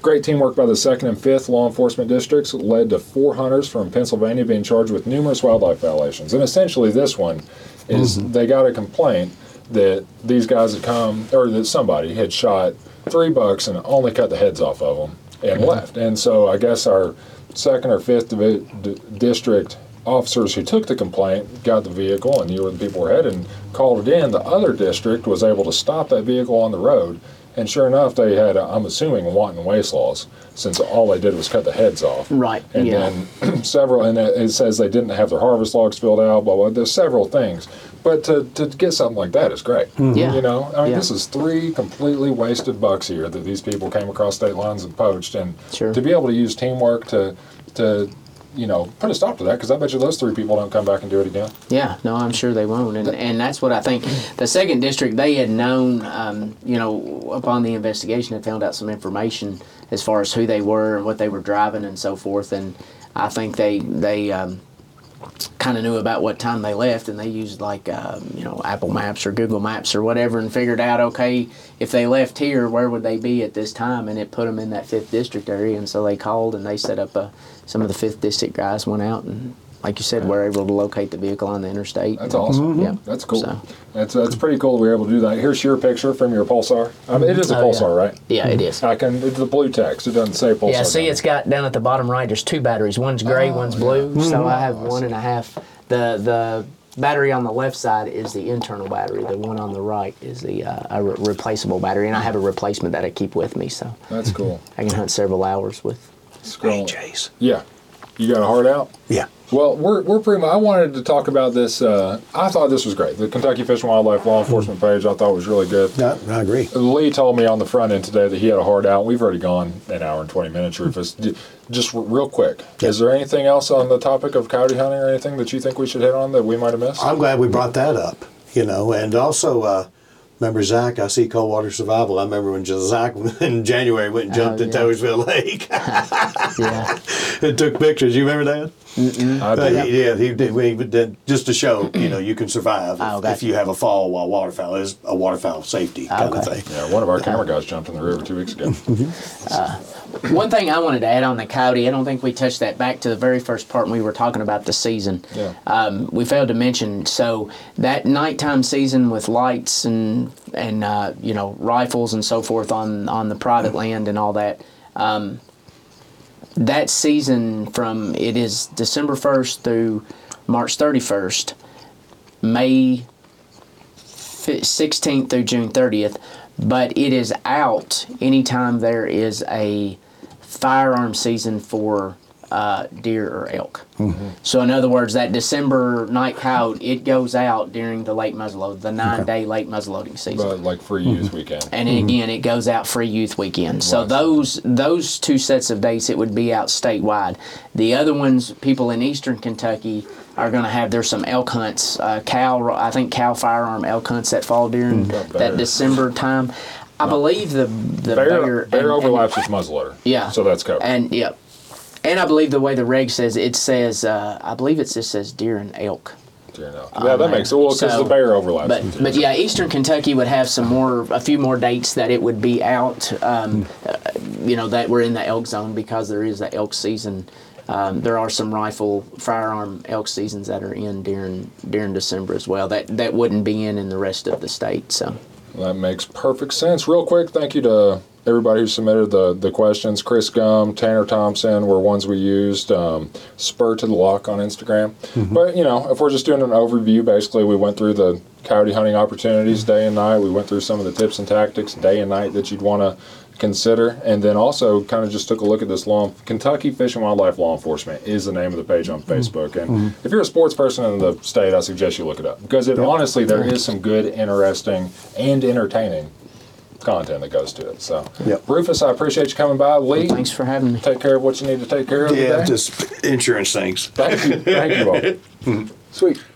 great teamwork by the 2nd and 5th law enforcement districts led to 4 hunters from Pennsylvania being charged with numerous wildlife violations. And essentially this one is they got a complaint that these guys had come, or that somebody had shot 3 bucks and only cut the heads off of them. And left. And so I guess our 2nd or 5th district officers who took the complaint got the vehicle and knew where the people were headed and called it in. The other district was able to stop that vehicle on the road, and sure enough, they had, I'm assuming, wanton waste laws, since all they did was cut the heads off. Right. And then several, and it says they didn't have their harvest logs filled out, blah, blah. There's several things. But to get something like that is great. Yeah. This is 3 completely wasted bucks here that these people came across state lines and poached. And to be able to use teamwork to put a stop to that, because I bet you those 3 people don't come back and do it again. Yeah, no, I'm sure they won't. And that's what I think. The 2nd district, they had known, upon the investigation, had found out some information as far as who they were and what they were driving and so forth. And I think they kind of knew about what time they left, and they used Apple Maps or Google Maps or whatever and figured out, okay, if they left here, where would they be at this time? And it put them in that 5th district area, and so they called and they set up some of the 5th district guys went out and, like you said, were able to locate the vehicle on the interstate. That's awesome. Yeah, that's cool. So. That's pretty cool we were able to do that. Here's your picture from your Pulsar. It is a Pulsar, right? Yeah, it is. It's the blue text. It doesn't say Pulsar. Yeah, see, it's got down at the bottom right, there's 2 batteries. One's gray, one's blue. So I have one and a half. The battery on the left side is the internal battery. The one on the right is the replaceable battery, and I have a replacement that I keep with me. So that's cool. I can hunt several hours with. Hey, Chase. Yeah. You got a heart out? Yeah. Well, we're pretty much, I wanted to talk about this. I thought this was great. The Kentucky Fish and Wildlife Law Enforcement page, I thought was really good. No, I agree. Lee told me on the front end today that he had a hard out. We've already gone an hour and 20 minutes, Rufus. Just real quick, is there anything else on the topic of coyote hunting or anything that you think we should hit on that we might have missed? I'm glad we brought that up, you know, and also... remember Zach? I see Coldwater Survival. I remember when Zach in January went and jumped in Towersville Lake. And took pictures. You remember that? He did, just to show, you know, you can survive if you have a fall while waterfowl. It's a waterfowl safety kind of thing. Yeah, one of our camera guys jumped in the river 2 weeks ago. One thing I wanted to add on the coyote, I don't think we touched that back to the very first part when we were talking about the season. We failed to mention, so that nighttime season with lights and you know, rifles and so forth on the private land and all that, that season from, it is December 1st through March 31st, May 16th through June 30th, but it is out anytime there is a firearm season for deer or elk. So in other words, that December night coyote, it goes out during the late muzzleloading, the 9-day late muzzleloading season. But like free youth weekend. And again, it goes out free youth weekend. Right. So those two sets of dates, it would be out statewide. The other ones, people in eastern Kentucky are going to have, there's some elk hunts, cow firearm elk hunts that fall during that December time. I believe the bear overlaps with muzzleloader. Yeah. So that's covered. And and I believe the way the reg says, it just says deer and elk. Deer and elk. Yeah, that makes it. Well, because the bear overlaps. But yeah, eastern Kentucky would have a few more dates that it would be out, you know, that were in the elk zone because there is the elk season. There are some firearm elk seasons that are in during December as well that wouldn't be in the rest of the state. So that makes perfect sense. Real quick, thank you to everybody who submitted the questions. Chris Gum, Tanner Thompson were ones we used. Spur to the Lock on Instagram. But, you know, if we're just doing an overview, basically we went through the coyote hunting opportunities day and night. We went through some of the tips and tactics day and night that you'd want to consider. And then also kind of just took a look at this Kentucky Fish and Wildlife Law Enforcement is the name of the page on Facebook. And if you're a sports person in the state, I suggest you look it up. Because honestly, there is some good, interesting, and entertaining content that goes to it. So, Rufus, I appreciate you coming by. Lee, thanks for having me. Take care of what you need to take care of today. Just insurance things. Thank you all. Sweet.